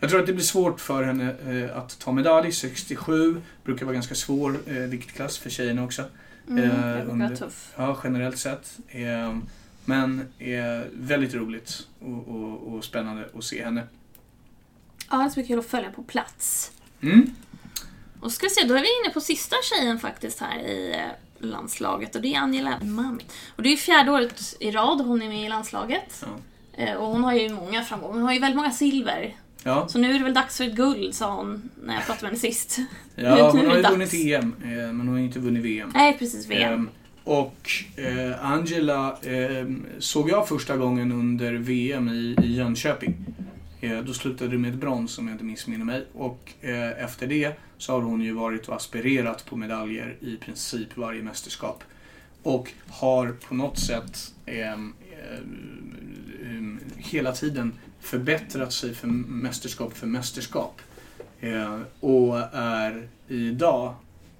jag tror att det blir svårt för henne eh, att ta medalj. sextiosju brukar vara ganska svår eh, viktklass för tjejerna också. Mm, eh, det under, tuff. Ja, generellt sett. Eh, men eh, väldigt roligt och, och, och spännande att se henne. Ja, det är så kul att följa på plats. Mm. Och ska se, då är vi inne på sista tjejen faktiskt här i landslaget. Och det är Angela Mami. Och det är fjärde året i rad hon är med i landslaget. Ja. Och hon har ju många framgångar. Hon har ju väldigt många silver. Ja. Så nu är det väl dags för ett guld, sa hon när jag pratade med henne sist. Ja, hon har ju vunnit E M. Men hon har ju inte vunnit V M. Nej, precis, V M. Och Angela såg jag första gången under V M i Jönköping. Då slutade det med ett brons, om jag inte missminner mig. Och eh, efter det så har hon ju varit och aspirerat på medaljer i princip varje mästerskap. Och har på något sätt eh, eh, hela tiden förbättrat sig för mästerskap för mästerskap. Eh, och är idag,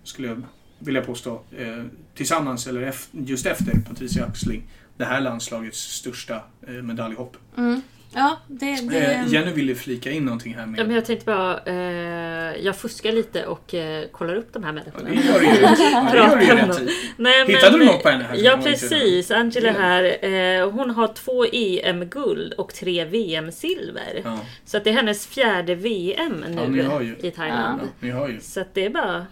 skulle jag vilja påstå, eh, tillsammans eller efter, just efter Patricia Axling, det här landslagets största eh, medaljhopp. Mm. Ja, det, det... Jenny ville flika in någonting här med. Ja, men jag tänkte bara, eh, jag fuskar lite och eh, kollar upp de här människorna. Ja, det gör ju, ja, det ju Nej, Hittade men, du något på henne här? Ja, precis. Inte... Angela här, eh, hon har två E M-guld och tre V M-silver. Ja. Så att det är hennes fjärde V M nu ja, i Thailand. Ja. Ju. Så att det är bara...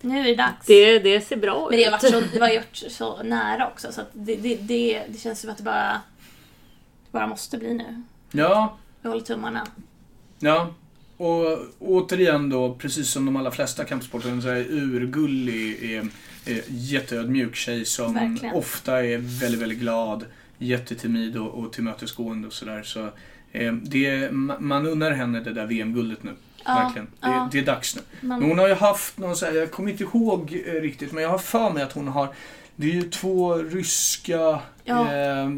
Nu är det dags. Det, det ser bra ut. Men det var, så, det var gjort så nära också. Så att det, det, det, det känns som att det bara... bara måste bli nu. Ja. Jag håller tummarna. Ja. Och återigen då, precis som de allra flesta kampsporterna, så är urgullig, är, är jätteödmjuk tjej som verkligen ofta är väldigt, väldigt glad, jättetimid och, och tillmötesgående och sådär. Så, eh, det, man unnar henne det där V M-guldet nu. Ja, verkligen. Ja. Det, det är dags nu. Man... Men hon har ju haft någon så här, jag kommer inte ihåg riktigt, men jag har för mig att hon har... Det är ju två ryska... Ja. Eh,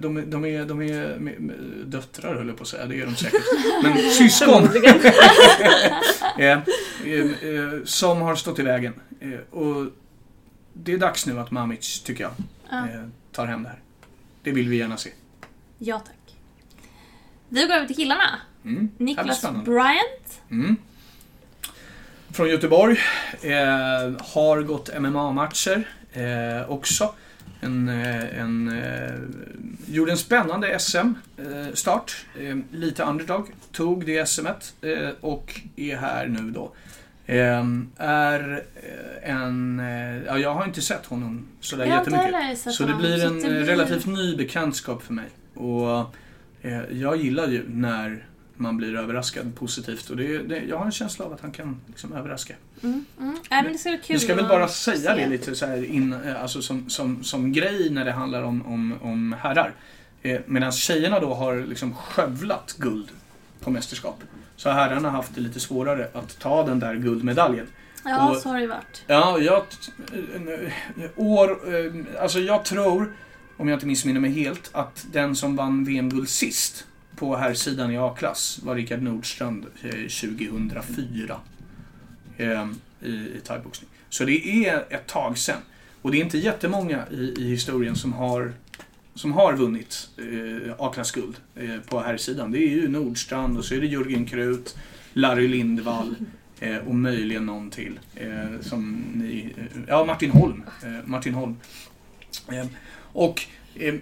de, de är, de är döttrar, höll jag på att säga. Det är de säkert. Men syskon! eh, eh, som har stått i vägen. Eh, och det är dags nu att Mamic, tycker jag, eh, tar hem det här. Det vill vi gärna se. Ja, tack. Vi går över till killarna. Mm. Niklas Bryant. Mm. från Göteborg. Eh, har gått M M A-matcher eh, också. En, en, eh, gjorde en spännande S M-start. Eh, eh, lite underdog. Tog det S M-et eh, och är här nu då. Eh, är en... Eh, ja, jag har inte sett honom så där jättemycket. Så det blir en det blir... relativt ny bekantskap för mig. Och eh, jag gillar ju när man blir överraskad positivt. Och det, det, jag har en känsla av att han kan liksom överraska. Mm, mm. Äh, men det ska, kul vi ska väl bara säga det lite så här in, alltså som, som, som grej när det handlar om, om, om herrar. Eh, medan tjejerna då har liksom skövlat guld på mästerskap. Så herrarna har haft det lite svårare att ta den där guldmedaljen. Ja, och, så har det varit. Ja, jag, år, alltså jag tror, om jag inte missminner mig helt, att den som vann V M-guld sist på här sidan i A-klass var Rickard Nordstrand tjugohundrafyra eh, i, i thaiboxning. Så det är ett tag sedan. Och det är inte jättemånga i, i historien som har, som har vunnit eh, A-klassguld eh, på här sidan. Det är ju Nordstrand och så är det Jörgen Krut, Larry Lindvall eh, och möjligen någon till. Eh, som ni, eh, ja, Martin Holm. Eh, Martin Holm. Eh, och... Eh,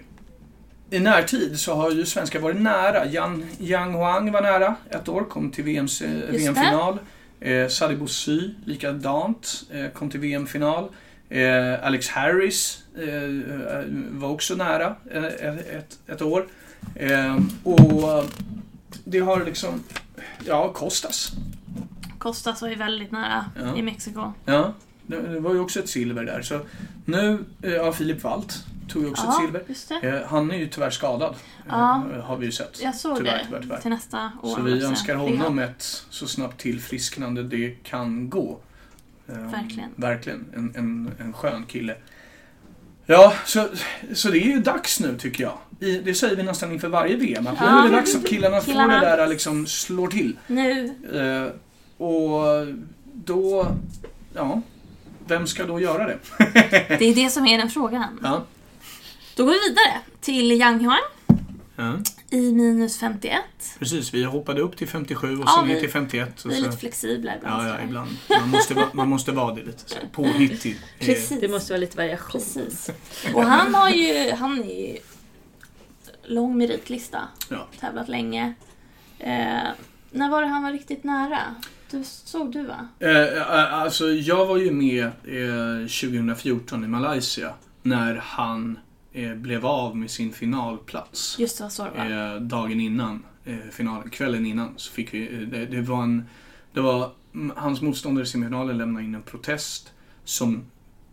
I närtid så har ju svenskar varit nära. Yang, Yang Huang var nära ett år, kom till V M's, V M-final. Eh, Sadibou Sy, likadant, eh, kom till V M-final. Eh, Alex Harris eh, var också nära eh, ett, ett år. Eh, och det har liksom, ja, Kostas. Kostas var ju väldigt nära ja. i Mexiko. Ja, det var ju också ett silver där. Så nu, ja, Filip Walt. Tog ju också ja, ett silver. Eh, han är ju tyvärr skadad. Ja. Eh, har vi ju sett. Jag såg tyvärr, det tyvärr, tyvärr. till nästa år. Så vi önskar honom ett så snabbt tillfrisknande det kan gå. Eh, verkligen. Verkligen. En, en, en skön kille. Ja, så, så det är ju dags nu tycker jag. I, det säger vi nästan inför varje V M. Att ja. Nu är det dags att killarna, killarna. får det där liksom slår till. Nu. Eh, och då... Ja. Vem ska då göra det? Det är det som är den frågan. Ja. Då går vi vidare till Yang Huang ja. i minus femtioett. Precis, vi hoppade upp till femtiosju och ja, sen ner till femtioett. Och vi är så... lite flexibla ibland. Ja, ja ibland. Man måste, va- man måste vara det lite så här, påhittig. Precis. Det måste vara lite variation. Precis. Och han har ju, han är ju lång meritlista. Ja. Tävlat länge. Eh, när var det han var riktigt nära? Du såg du va? Eh, alltså jag var ju med eh, tjugofjorton i Malaysia när han blev av med sin finalplats. Just det, så eh, dagen innan eh, finalen, kvällen innan så fick vi eh, det, det var en det var hans motståndare i semifinalen lämnade in en protest som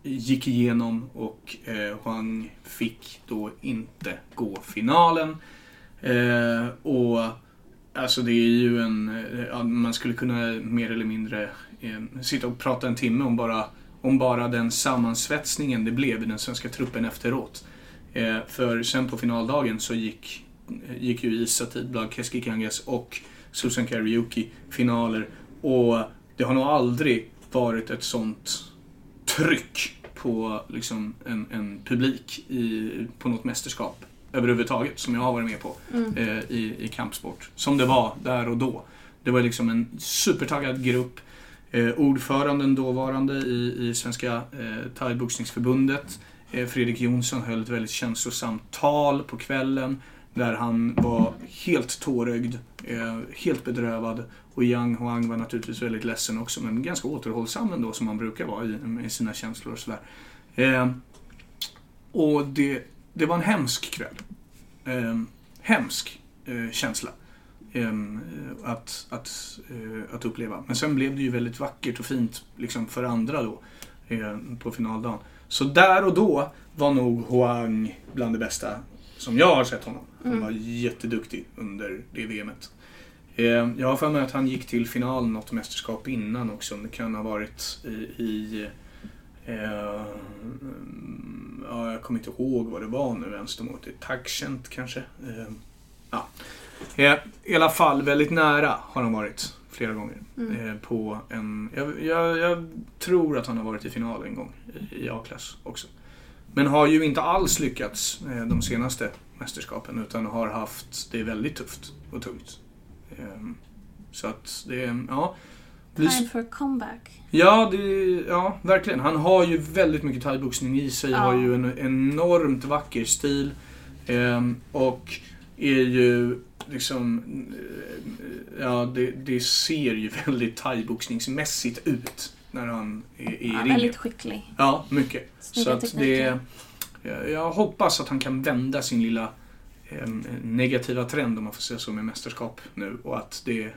gick igenom och eh, Huang fick då inte gå finalen. Eh, och alltså det är ju en eh, man skulle kunna mer eller mindre eh, sitta och prata en timme om bara om bara den sammansvetsningen det blev i den svenska truppen efteråt. Eh, för sen på finaldagen så gick, gick ju Isa Tidblad Kesikangas och Susan Kariuki finaler. Och det har nog aldrig varit ett sånt tryck på liksom, en, en publik i, på något mästerskap överhuvudtaget som jag har varit med på mm. eh, i, i kampsport. Som det var där och då. Det var liksom en supertaggad grupp. Eh, ordföranden dåvarande i, i Svenska eh, thaiboxningsförbundet Fredrik Jonsson höll ett väldigt känslosamt tal på kvällen där han var helt tårögd, helt bedrövad och Yang Huang var naturligtvis väldigt ledsen också men ganska återhållsam ändå som han brukar vara i sina känslor och sådär. Och det, det var en hemsk kväll. Hemsk känsla att, att, att uppleva. Men sen blev det ju väldigt vackert och fint liksom för andra då på finaldagen. Så där och då var nog Huang bland det bästa som jag har sett honom. Han mm. var jätteduktig under det V M:et. Eh, jag har för mig att han gick till final något mästerskap innan också. Det kan ha varit i... i eh, ja, jag kommer inte ihåg vad det var nu ens. De åt det. Tagkänt kanske. Eh, ja. eh, I alla fall väldigt nära har han varit flera gånger mm. eh, på en... Jag, jag, jag tror att han har varit i final en gång i, i A-klass också. Men har ju inte alls lyckats eh, de senaste mästerskapen utan har haft det väldigt tufft och tungt. Eh, så att det, ja, Time for comeback. Ja, det, ja, verkligen. Han har ju väldigt mycket thaiboxning i sig. Ja. Har ju en enormt vacker stil. Eh, och är ju liksom... Eh, ja, det, det ser ju väldigt thaiboxningsmässigt ut när han är i ringen. Ja, väldigt skicklig. Ja, mycket. Snygga så att tekniker. Det... Jag hoppas att han kan vända sin lilla eh, negativa trend, om man får säga så, med mästerskap nu. Och att det eh,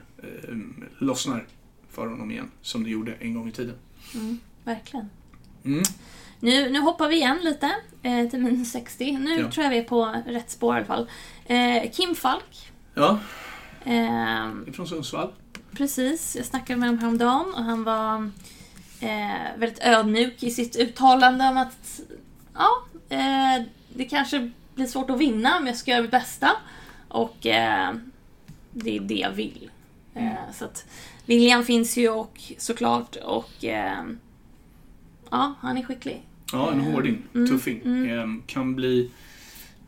lossnar för honom igen, som det gjorde en gång i tiden. Mm, verkligen. Mm. Nu, nu hoppar vi igen lite eh, till minus sextio. Nu ja. tror jag vi är på rätt spår i alla fall. Eh, Kim Falk. Ja. Eh, från Sundsvall. Precis. Jag snackade med honom häromdagen och han var eh, väldigt ödmjuk i sitt uttalande om att ja, eh, det kanske blir svårt att vinna, men jag ska göra mitt bästa. Och eh, det är det jag vill. Mm. Eh, så att William finns ju och såklart och eh, ja, han är skicklig. Ja, en hårding, mm, tuffing. Mm. Eh, kan bli,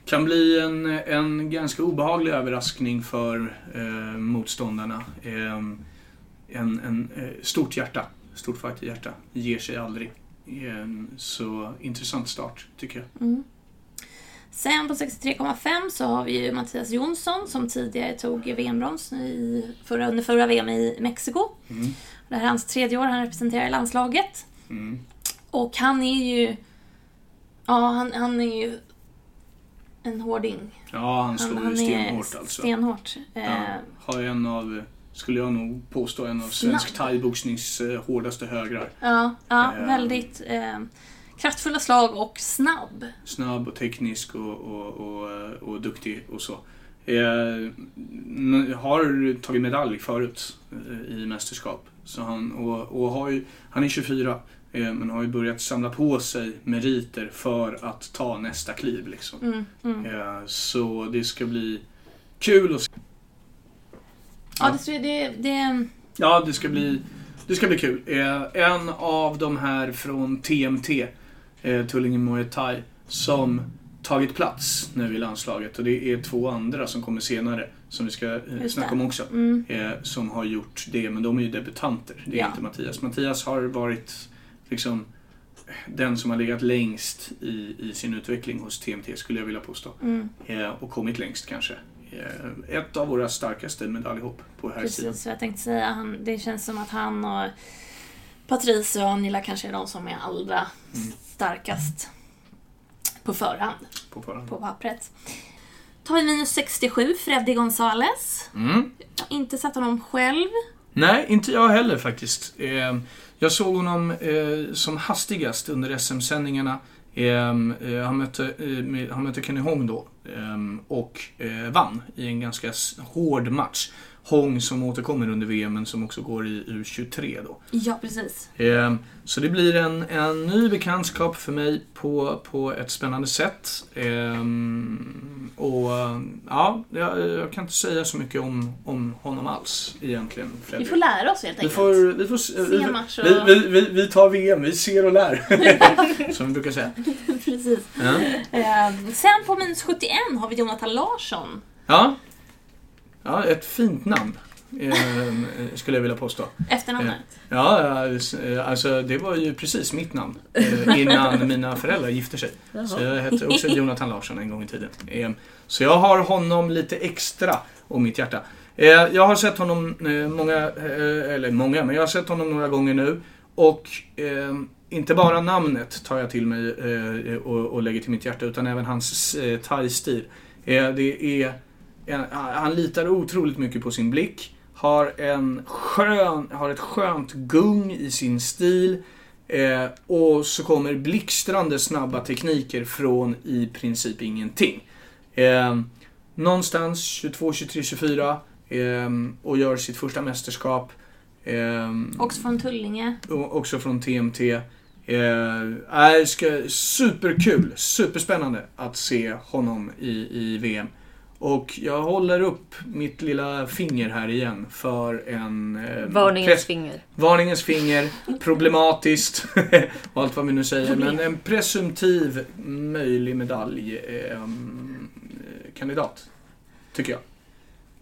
kan bli en, en ganska obehaglig överraskning för eh, motståndarna. Eh, en, en stort hjärta, stort fighterhjärta, ger sig aldrig. Eh, så intressant start tycker jag. Mm. Sen på sextiotre komma fem så har vi ju Mattias Jonsson som tidigare tog V M-brons i förra, under förra V M i Mexiko. Mm. Det här är hans tredje år han representerar landslaget. Mm. Och han är ju... Ja, han, han är ju en hårding. Ja, han slår han, han ju stenhårt alltså. Stenhårt. Ja, har en av, skulle jag nog påstå, en av svensk thaiboxnings hårdaste högrar. Ja, ja äh, väldigt... Eh, kraftfulla slag och snabb. Snabb och teknisk och, och, och, och duktig och så. Eh, har tagit medalj förut i mästerskap. Så han, och, och har ju, han är tjugofyra eh, men har ju börjat samla på sig meriter för att ta nästa kliv. Liksom. Mm, mm. Eh, så det ska bli kul. Och... Ja, det, det, det... ja det, ska bli, det ska bli kul. Eh, en av de här från T M T, Tullinge Muay Thai, som tagit plats nu i landslaget, och det är två andra som kommer senare som vi ska Just snacka om också mm. eh, som har gjort det, men de är ju debutanter, det är ja. inte Mattias. Mattias har varit liksom den som har legat längst i, i sin utveckling hos T M T, skulle jag vilja påstå, mm. eh, och kommit längst kanske. Eh, ett av våra starkaste medaljhopp på här sidan. Precis, så jag tänkte säga, han, det känns som att han och Patricia och Anilla kanske är de som är allra mm. starkast på förhand. På förhand. På pappret. Tar vi minus sextiosju, Freddy Gonzales. Mm. Jag har inte sett honom själv. Nej, inte jag heller faktiskt. Jag såg honom som hastigast under S M-sändningarna. Han mötte, han mötte Kenny Hong då och vann i en ganska hård match. Hong som återkommer under V M, men som också går i U tjugotre då. Ja, precis. Eh, så det blir en, en ny bekantskap för mig på, på ett spännande sätt. Eh, och ja, jag, jag kan inte säga så mycket om, om honom alls egentligen. Fredrik. Vi får lära oss helt enkelt. Vi, får, vi, får, se match och... vi, vi, vi, vi tar V M, vi ser och lär. Som vi brukar säga. Precis. Ja. Eh, sen på minus sjuttioett har vi Jonathan Larsson. Ja. Ja, ett fint namn eh, skulle jag vilja påstå. Efternamnet? Eh, ja, alltså det var ju precis mitt namn eh, innan mina föräldrar gifte sig. Jaha. Så jag hette också Jonathan Larsson en gång i tiden. Eh, så jag har honom lite extra om mitt hjärta. Eh, jag har sett honom eh, många, eh, eller många, men jag har sett honom några gånger nu. Och eh, inte bara namnet tar jag till mig eh, och, och lägger till mitt hjärta, utan även hans eh, thai-stil. Eh, det är... Han litar otroligt mycket på sin blick. Har, en skön, har ett skönt gung i sin stil. Eh, och så kommer blixtrande snabba tekniker från i princip ingenting. Eh, någonstans tjugotvå, tjugotre, tjugofyra. Eh, och gör sitt första mästerskap. Eh, också från Tullinge. Och också från T M T. Eh, är ska, superkul, superspännande att se honom i, i V M. Och jag håller upp mitt lilla finger här igen för en... Eh, varningens pres- finger. Varningens finger, problematiskt, allt vad vi nu säger. Problem. Men en presumtiv möjlig medaljkandidat, eh, tycker jag.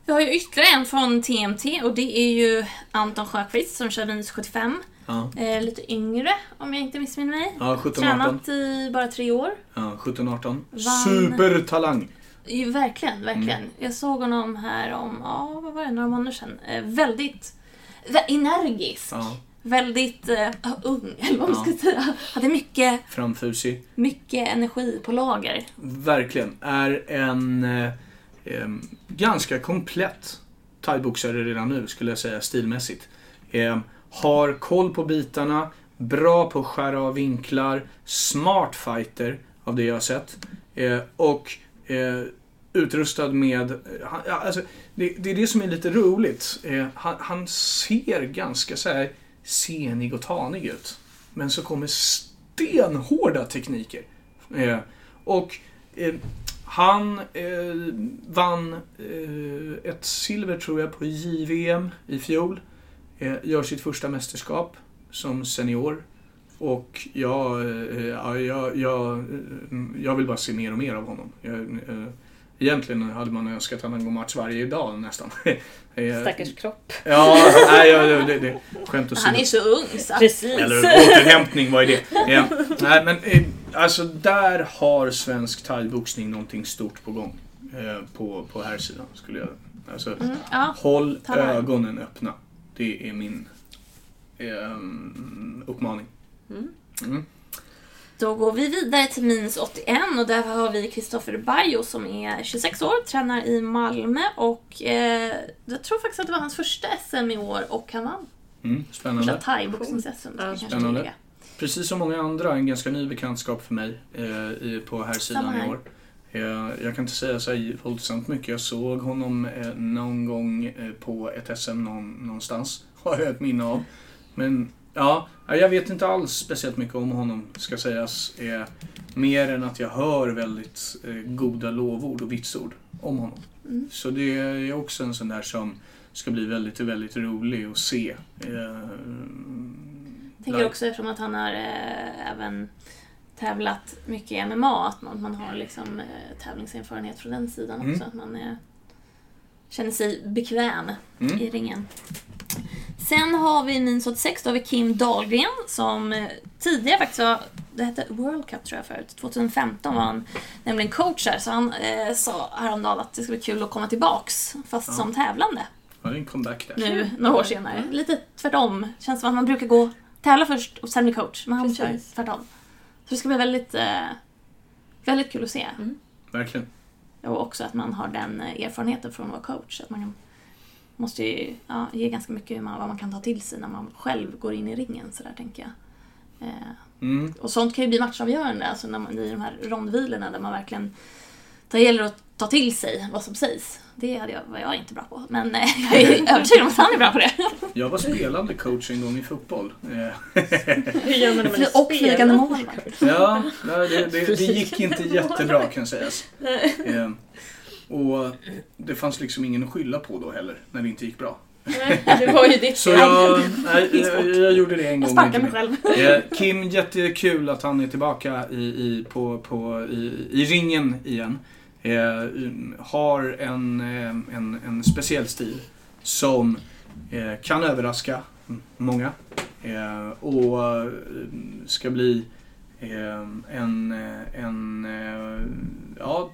Vi har ju ytterligare en från T M T och det är ju Anton Sjöqvist som kör minus sjuttiofem. Ja. Eh, lite yngre om jag inte missminner mig. Ja, sjutton arton. Tränat i bara tre år. Ja, sjutton arton. Vann... Supertalang. Ja, verkligen, verkligen. Mm. Jag såg honom här om, ja, vad var det, några månader sedan. Eh, väldigt energisk. Ja. Väldigt uh, ung, eller vad man ska säga. Hade mycket... Framfusig. Mycket energi på lager. Verkligen. Är en eh, eh, ganska komplett thaiboxare redan nu, skulle jag säga, stilmässigt. Eh, har koll på bitarna, bra på att skära av vinklar, smart fighter av det jag har sett. Eh, och eh, utrustad med... Alltså, det, det är det som är lite roligt. Eh, han, han ser ganska så här... senig och tanig ut. Men så kommer stenhårda tekniker. Eh, och eh, han eh, vann eh, ett silver, tror jag, på J V M i fjol. Eh, gör sitt första mästerskap som senior. Och jag, eh, jag, jag, jag vill bara se mer och mer av honom. Jag, eh, Egentligen hade man önskat att han går match varje dag nästan. Stackars kropp. Ja, nej, ja, det, det. Skämt att se. Han är så ung så. Precis. Eller återhämtning, vad är det? Ja. Nej, men alltså där har svensk thaiboxning någonting stort på gång. På, på här sidan skulle jag... Alltså, mm, ja. Håll ögonen öppna. Det är min um, uppmaning. Mm. Mm. Då går vi vidare till minus åttioett och där har vi Kristoffer Bajo som är tjugosex år, tränar i Malmö och eh, jag tror faktiskt att det var hans första S M i år och han vann. Mm, spännande. Thai-boxnings-S M. Ja, spännande. Precis som många andra, en ganska ny bekantskap för mig eh, på här sidan här. I år. Eh, jag kan inte säga så här våldsamt mycket. Jag såg honom eh, någon gång eh, på ett S M någon, någonstans, har jag ett minne av. Men... Ja, jag vet inte alls speciellt mycket om honom, ska sägas, eh, mer än att jag hör väldigt eh, goda lovord och vitsord om honom. Mm. Så det är också en sån där som ska bli väldigt, väldigt rolig att se. Eh, jag tänker där. Också eftersom att han har eh, även tävlat mycket i M M A, att man, man har liksom, eh, tävlingserfarenhet från den sidan mm. också, att man eh, känner sig bekväm mm. i ringen. Sen har vi minus åttiosex, då har vi Kim Dahlgren som tidigare faktiskt var, det hette World Cup tror jag förut, tjugohundrafemton var han nämligen coach här, så han eh, sa häromdagen att det skulle bli kul att komma tillbaks fast ja. Som tävlande. Ja, det är en comeback där. Nu, några år senare. Ja. Lite tvärtom. Känns som att man brukar gå tävla först och sen bli coach, men han kör tvärtom. Så det ska bli väldigt, eh, väldigt kul att se. Mm. Verkligen. Och också att man har den erfarenheten från att vara coach, att man måste ju ja, ge ganska mycket man, vad man kan ta till sig när man själv går in i ringen så där tänker jag. Eh, mm. Och sånt kan ju bli matchavgörande alltså när man, i de här rondvilerna där man verkligen tar gäller att ta till sig vad som sägs. Det hade jag, var jag inte bra på, men eh, jag är övertygad om att han är bra på det. Jag var spelande coach en gång i fotboll. Hur gör man det? Och flygande målvakt. Ja, det, det, det gick inte jättebra kan sägas. Eh, Och det fanns liksom ingen att skylla på då heller, när det inte gick bra. Nej, det var ju ditt. Så jag, nej, jag, jag gjorde det en gång. Jag sparkade mig själv. Eh, Kim, jättekul att han är tillbaka i, i, på, på, i, i ringen igen. Eh, har en, en, en speciell stil som eh, kan överraska många. Eh, och ska bli eh, en... en eh, ja...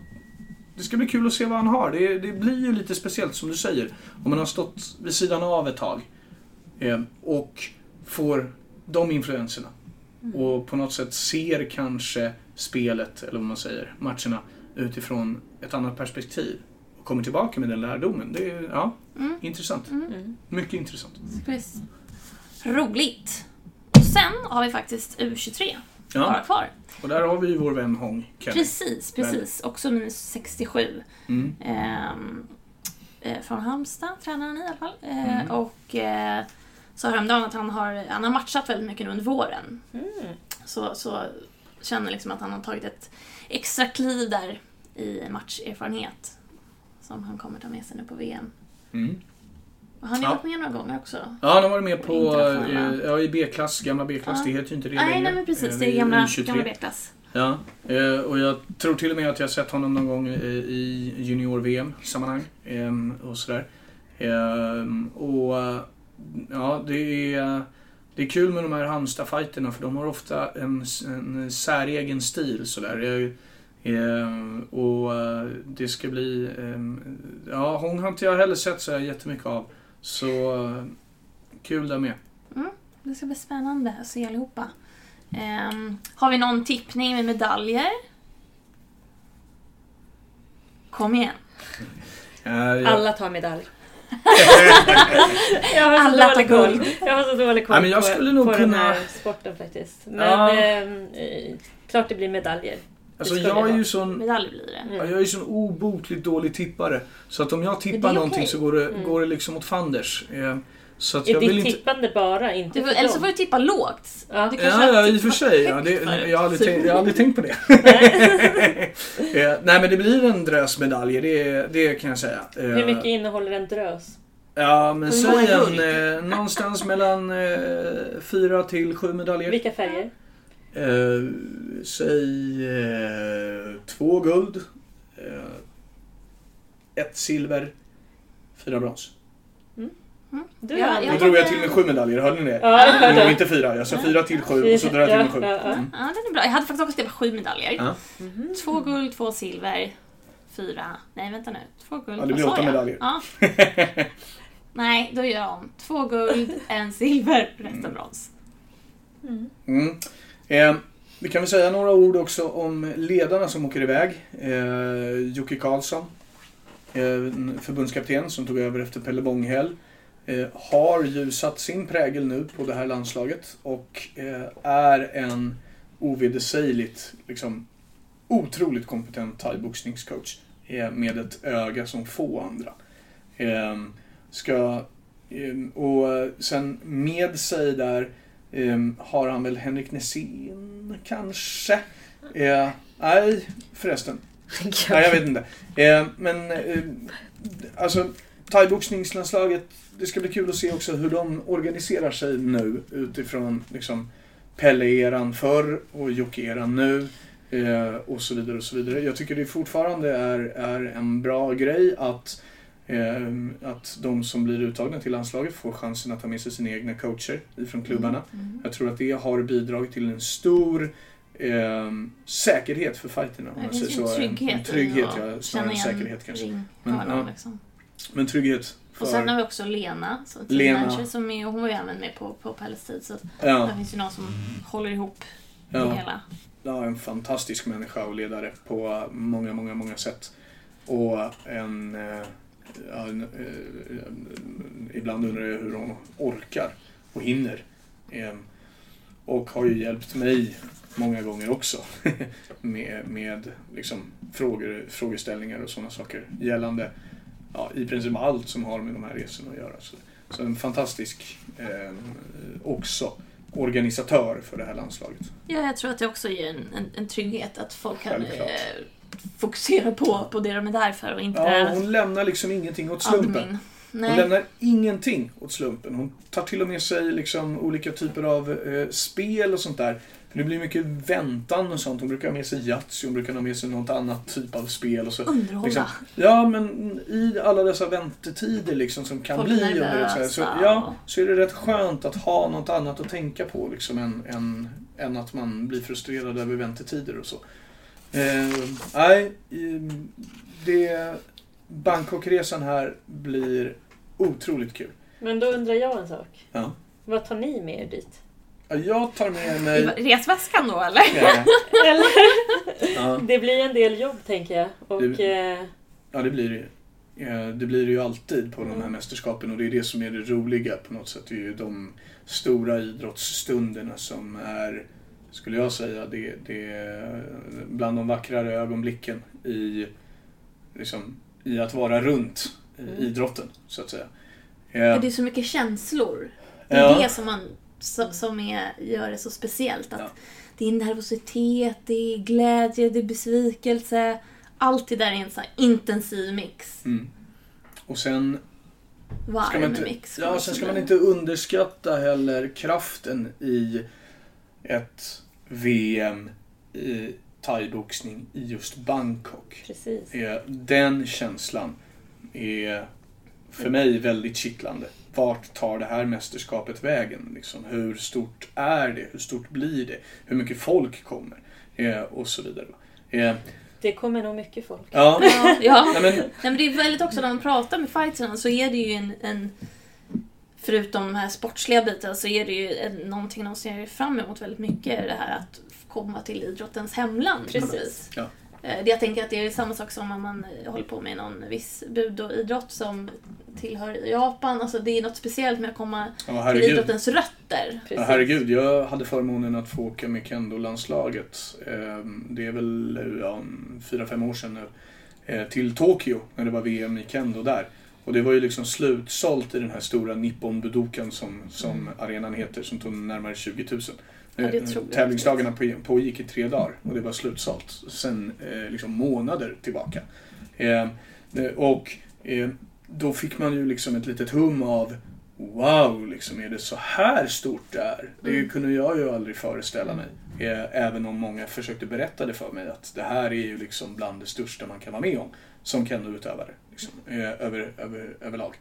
Det ska bli kul att se vad han har. Det, det blir ju lite speciellt som du säger. Om man har stått vid sidan av ett tag. Eh, och får de influenserna. Mm. Och på något sätt ser kanske spelet, eller vad man säger, matcherna utifrån ett annat perspektiv. Och kommer tillbaka med den lärdomen. Det är ja, mm. intressant. Mm. Mycket intressant. Precis. Roligt. Och sen har vi faktiskt U tjugotre. Ja. Kvar. Och där har vi ju vår vän Hong Kelly. Precis, precis. Väl. Också minus sextiosju. Mm. Eh, från Halmstad tränar han i alla fall. Eh, mm. Och eh, så häromdagen att han har, han har matchat väldigt mycket under våren. Mm. Så, så känner liksom att han har tagit ett extra kliv där i matcherfarenhet. Som han kommer ta med sig nu på V M. Mm. Och han har ja. varit med några gånger också. Ja, han har varit med på ja, i B-klass, gamla B-klass, ja. Det heter ju inte det. Nej, nej men precis, det är gamla, gamla B-klass. Ja, och jag tror till och med att jag har sett honom någon gång i junior-V M-sammanhang och sådär. Och ja, det är, det är kul med de här Halmstad-fighterna, för de har ofta en, en säregen stil sådär. Och det ska bli... Ja, hon har inte jag heller sett så jättemycket av. Så kul där med. Mm, det ska bli spännande att se allihopa. Um, har vi någon tippning med medaljer? Kom igen. Uh, ja. Alla tar medalj. Alla tar guld. Jag har så dålig koll ja, på, på kunna... den här sporten faktiskt. Men ja. eh, klart det blir medaljer. Alltså jag är ju sån, medalj blir det. Mm. Jag är sån obotligt dålig tippare. Så att om jag tippar någonting okay. så går det, mm. går det liksom åt fanders. Eh, Så att är jag ditt vill tippande inte... bara inte du, eller så får du tippa lågt. Ja, du ja, ja i och för sig. Ja, det, jag, har aldrig tänkt, jag har aldrig tänkt på det. Nej. Nej, men det blir en drös medaljer. Det, det kan jag säga. Hur mycket innehåller en drös? Ja, men säg en, eh, någonstans mellan eh, fyra till sju medaljer. Vilka färger? Eh, säg eh, två guld, eh, ett silver, fyra brons. Mm. Du, ja, jag då drog jag till med sju medaljer, hörde ni det? Ja, jag drog inte fyra, jag sa fyra till sju och så drog jag till med sju. Mm. Mm. Ja, det är bra. Jag hade faktiskt också det med sju medaljer. Mm. Mm. Två guld, två silver, fyra... Nej, vänta nu. Två guld, ja, det blir åtta jag? medaljer. Ja. Nej, då gör jag om. Två guld, en silver, resten brons. Mm. Mm. Eh, vi kan väl säga några ord också om ledarna som åker iväg. Eh, Jocke Karlsson, eh, förbundskapten som tog över efter Pelle Bånghäll. Eh, har ju satt sin prägel nu på det här landslaget och eh, är en ovedersägligt liksom, otroligt kompetent thai-boxningscoach eh, med ett öga som få andra. Eh, ska, eh, och sen med sig där eh, har han väl Henrik Näsén kanske? Eh, nej, förresten. Nej, jag vet inte. Eh, men eh, alltså thai-boxningslandslaget. Det ska bli kul att se också hur de organiserar sig nu utifrån liksom, Pelle-eran förr och Jocke-eran nu eh, och så vidare och så vidare. Jag tycker det fortfarande är, är en bra grej att, eh, att de som blir uttagna till landslaget får chansen att ta med sig sina egna coacher ifrån klubbarna. Mm. Mm. Jag tror att det har bidragit till en stor eh, säkerhet för fighterna. Om man säger så. Trygghet. En trygghet, ja. Snarare än säkerhet kanske. Ring, men, ja, liksom. Men trygghet. Och sen har vi också Lena, så Lena. Manager, som är, hon var ju även med på, på Pelles tid. Så ja. Det finns ju någon som håller ihop ja. det hela. Ja, en fantastisk människa och ledare på många, många, många sätt. Och en, eh, en eh, ibland undrar jag hur hon orkar och hinner. Eh, och har ju hjälpt mig många gånger också med, med liksom, frågor, frågeställningar och sådana saker gällande. Ja, i princip allt som har med de här resorna att göra. Så, så en fantastisk eh, också organisatör för det här landslaget. Ja, jag tror att det också ger en, en, en trygghet att folk kan eh, fokusera på, på det de är där för. Och inte ja, hon lämnar liksom ingenting åt slumpen. Nej. Hon lämnar ingenting åt slumpen. Hon tar till och med sig liksom olika typer av eh, spel och sånt där. För det blir mycket väntan och sånt. Hon brukar ha med sig Yatzy, hon brukar ha med sig något annat typ av spel. Och så, underhålla. Liksom, ja, men i alla dessa väntetider liksom, som kan folk bli under så, här, så, ja, så är det rätt skönt att ha något annat att tänka på liksom, än, än, än att man blir frustrerad över väntetider och så. Eh, nej, det... Bangkokresan här blir otroligt kul. Men då undrar jag en sak. Ja. Vad tar ni med er dit? Ja, jag tar med mig... Resväskan då, eller? Ja. Eller? Ja. Det blir en del jobb, tänker jag. Och... Det... Ja, det blir det ju. Det blir det ju alltid på de här mästerskapen. Och det är det som är det roliga på något sätt. Det är ju de stora idrottsstunderna som är, skulle jag säga, det, det är bland de vackrare ögonblicken i... liksom, i att vara runt mm. idrotten, så att säga. Ja. Det är så mycket känslor. Det är ja. det som, man, som är, gör det så speciellt. Att ja. Det är nervositet, det är glädje, det är besvikelse. Allt det där är en så här intensiv mix. Mm. Och sen... Varm ska man inte, mix. Ja, sen ska man inte underskatta heller kraften i ett V M i thaiboxning i just Bangkok. Precis. Eh, den känslan är för mig väldigt kittlande. Vart tar det här mästerskapet vägen? Liksom, hur stort är det? Hur stort blir det? Hur mycket folk kommer? Eh, och så vidare. Eh, Det kommer nog mycket folk. Ja. ja. ja. Nej, men... Nej, men det är väldigt också när man pratar med fighterna så är det ju en, en förutom de här sportsliga bitarna så är det ju en, någonting de ser fram emot väldigt mycket, det här att komma till idrottens hemland. Precis. Ja. Jag tänker att det är samma sak som om man håller på med någon viss budoidrott som tillhör Japan. Alltså det är något speciellt med att komma ja, till idrottens rötter. Ja, herregud, jag hade förmånen att få åka med Kendo-landslaget. Det är väl ja, fyra fem år sedan nu. Till Tokyo när det var V M i Kendo där. Och det var ju liksom slutsålt i den här stora Nippon Budokan som, som arenan heter, som tog närmare tjugo tusen. Ja, tävlingsdagarna pågick i tre dagar och det var slutsålt sen eh, liksom månader tillbaka eh, och eh, då fick man ju liksom ett litet hum av wow, liksom, är det så här stort där? Det, det kunde jag ju aldrig föreställa mig eh, även om många försökte berätta det för mig att det här är ju liksom bland det största man kan vara med om som kendoutövare liksom, eh, över, över, överlag,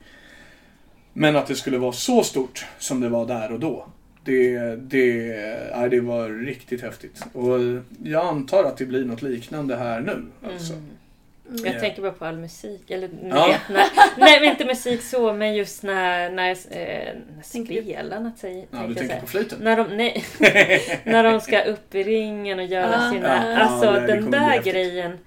men att det skulle vara så stort som det var där och då. Det, det, nej, det var riktigt häftigt. Och jag antar att det blir något liknande här nu. Alltså. Mm. Jag yeah. tänker bara på all musik. Eller, ja. vet, när, nej, inte musik så, men just när, när, eh, när spelarna... T- ja, du tänker på flöjten? När de, nej, när de ska upp i ringen och göra ah, sina... Ja, alltså, ja, den där grejen,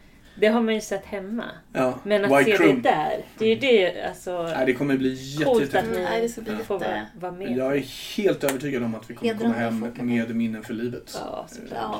det har man ju sett hemma. Ja. Men att White se Room. Det där, det är det alltså... Nej, det kommer bli jättet. Nej, det ska bli ja. vara med. Jag är helt övertygad om att vi kommer komma hem med minnen för livet. Ja, såklart.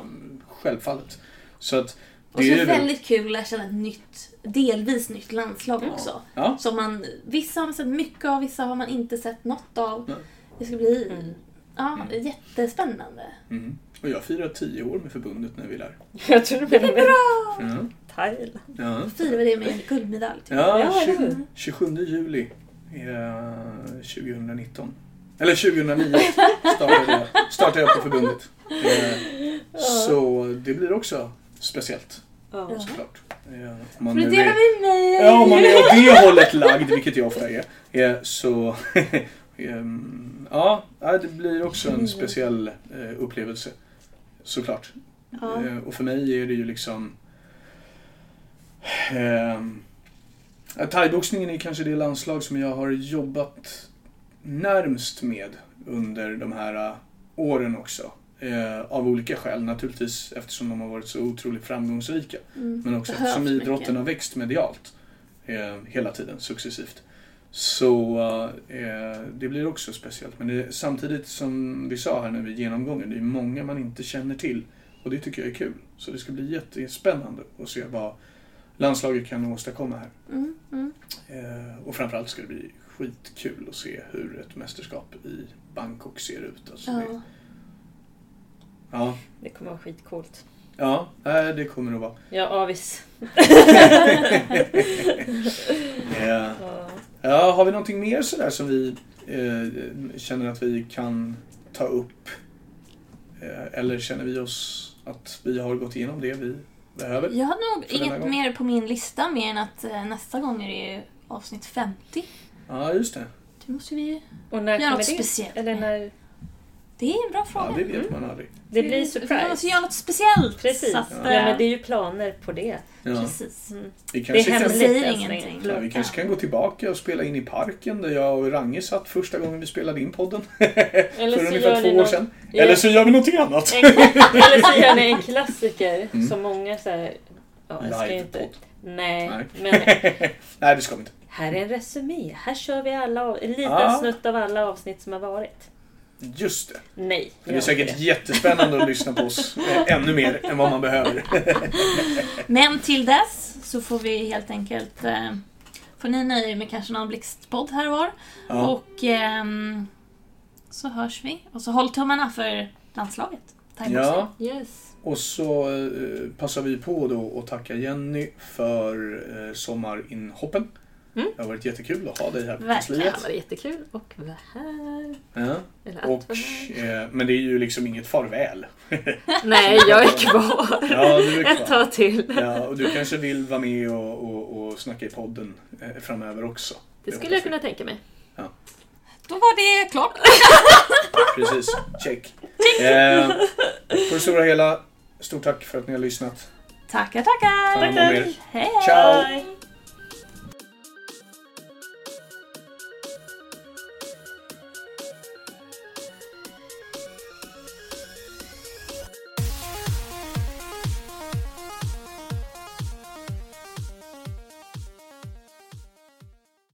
Självfallet. Så att det och så är det väldigt kul att känna ett nytt, delvis nytt landslag ja. också. Ja. Som man, vissa har man sett mycket av, vissa har man inte sett något av. Ja. Det ska bli mm. ja, mm. jättespännande. Mm. Och jag firar tio år med förbundet när vi lär. Jag tror det blir det bra! Ja. Thailand. Ja. Firar det med en guldmedalj. Ja, tjugosjunde juli tjugonitton. Eller tjugohundranio startade jag, startade jag på förbundet. Så det blir också speciellt. Ja. Såklart. Om man, är, ja, om man är åt det hållet lagd, vilket jag ofta är, så... Ja, det blir också en speciell upplevelse. Såklart. Ja. Och för mig är det ju liksom... Eh, thaiboxningen är kanske det landslag som jag har jobbat närmst med under de här uh, åren också. Eh, av olika skäl naturligtvis, eftersom de har varit så otroligt framgångsrika. Mm. Men också eftersom idrotten mycket. har växt medialt eh, hela tiden, successivt. Så eh, det blir också speciellt. Men det, samtidigt som vi sa här nu vid genomgången, det är många man inte känner till. Och det tycker jag är kul. Så det ska bli jättespännande att se vad landslaget kan åstadkomma här. Mm, mm. Eh, och framförallt ska det bli skitkul att se hur ett mästerskap i Bangkok ser ut. Alltså ja. Det, ja. det kommer vara skitcoolt. Ja, det kommer det vara. Ja, avis. yeah. Ja, har vi någonting mer sådär som vi eh, känner att vi kan ta upp? Eh, eller känner vi oss att vi har gått igenom det vi... Behöver. Jag har nog inget mer på min lista mer än att eh, nästa gång är det ju avsnitt femtio. Ja, just det. Det måste vi och när göra något det? speciellt. Eller när... Det är en bra fråga. Ja, det vet man aldrig. Mm. Det blir surprise. Man måste göra något speciellt. Precis. Att, ja. ja, men det är ju planer på det. Ja. Precis. Mm. Vi kanske det säger ingenting. Ja, vi kanske kan gå tillbaka och spela in i parken där jag och Range satt första gången vi spelade in podden. Eller för ungefär två någon... år sedan. Ja. Eller så gör vi någonting annat. En... Eller så gör ni en klassiker mm. som många så här... Ja, jag ska inte... Nej, Nej. Men... Nej, det ska vi inte. Här är en resumé. Här kör vi alla av... en liten ah. snutt av alla avsnitt som har varit. Just det. Nej, det är säkert det. Jättespännande att lyssna på oss ännu mer än vad man behöver. Men till dess så får vi helt enkelt eh, får ni nöja med kanske någon blixtpodd här var. Ja. Och eh, så hörs vi. Och så håll tummarna för landslaget. Ja. Yes. Och så eh, passar vi på då att tacka Jenny för eh, sommarinhoppen. Mm. Det har varit jättekul att ha dig här på kansliet. Verkligen, det var jättekul och vara här. Ja. Och, här. Eh, men det är ju liksom inget farväl. Nej, jag är kvar. Ja, du är kvar. Ett tag till. Ja, och du kanske vill vara med och, och, och snacka i podden eh, framöver också. Det skulle jag, jag kunna tänka mig. Ja. Då var det klart. Precis, check. Eh, på det stora hela, stort tack för att ni har lyssnat. Tackar, tackar. Tack. Hej. Ciao.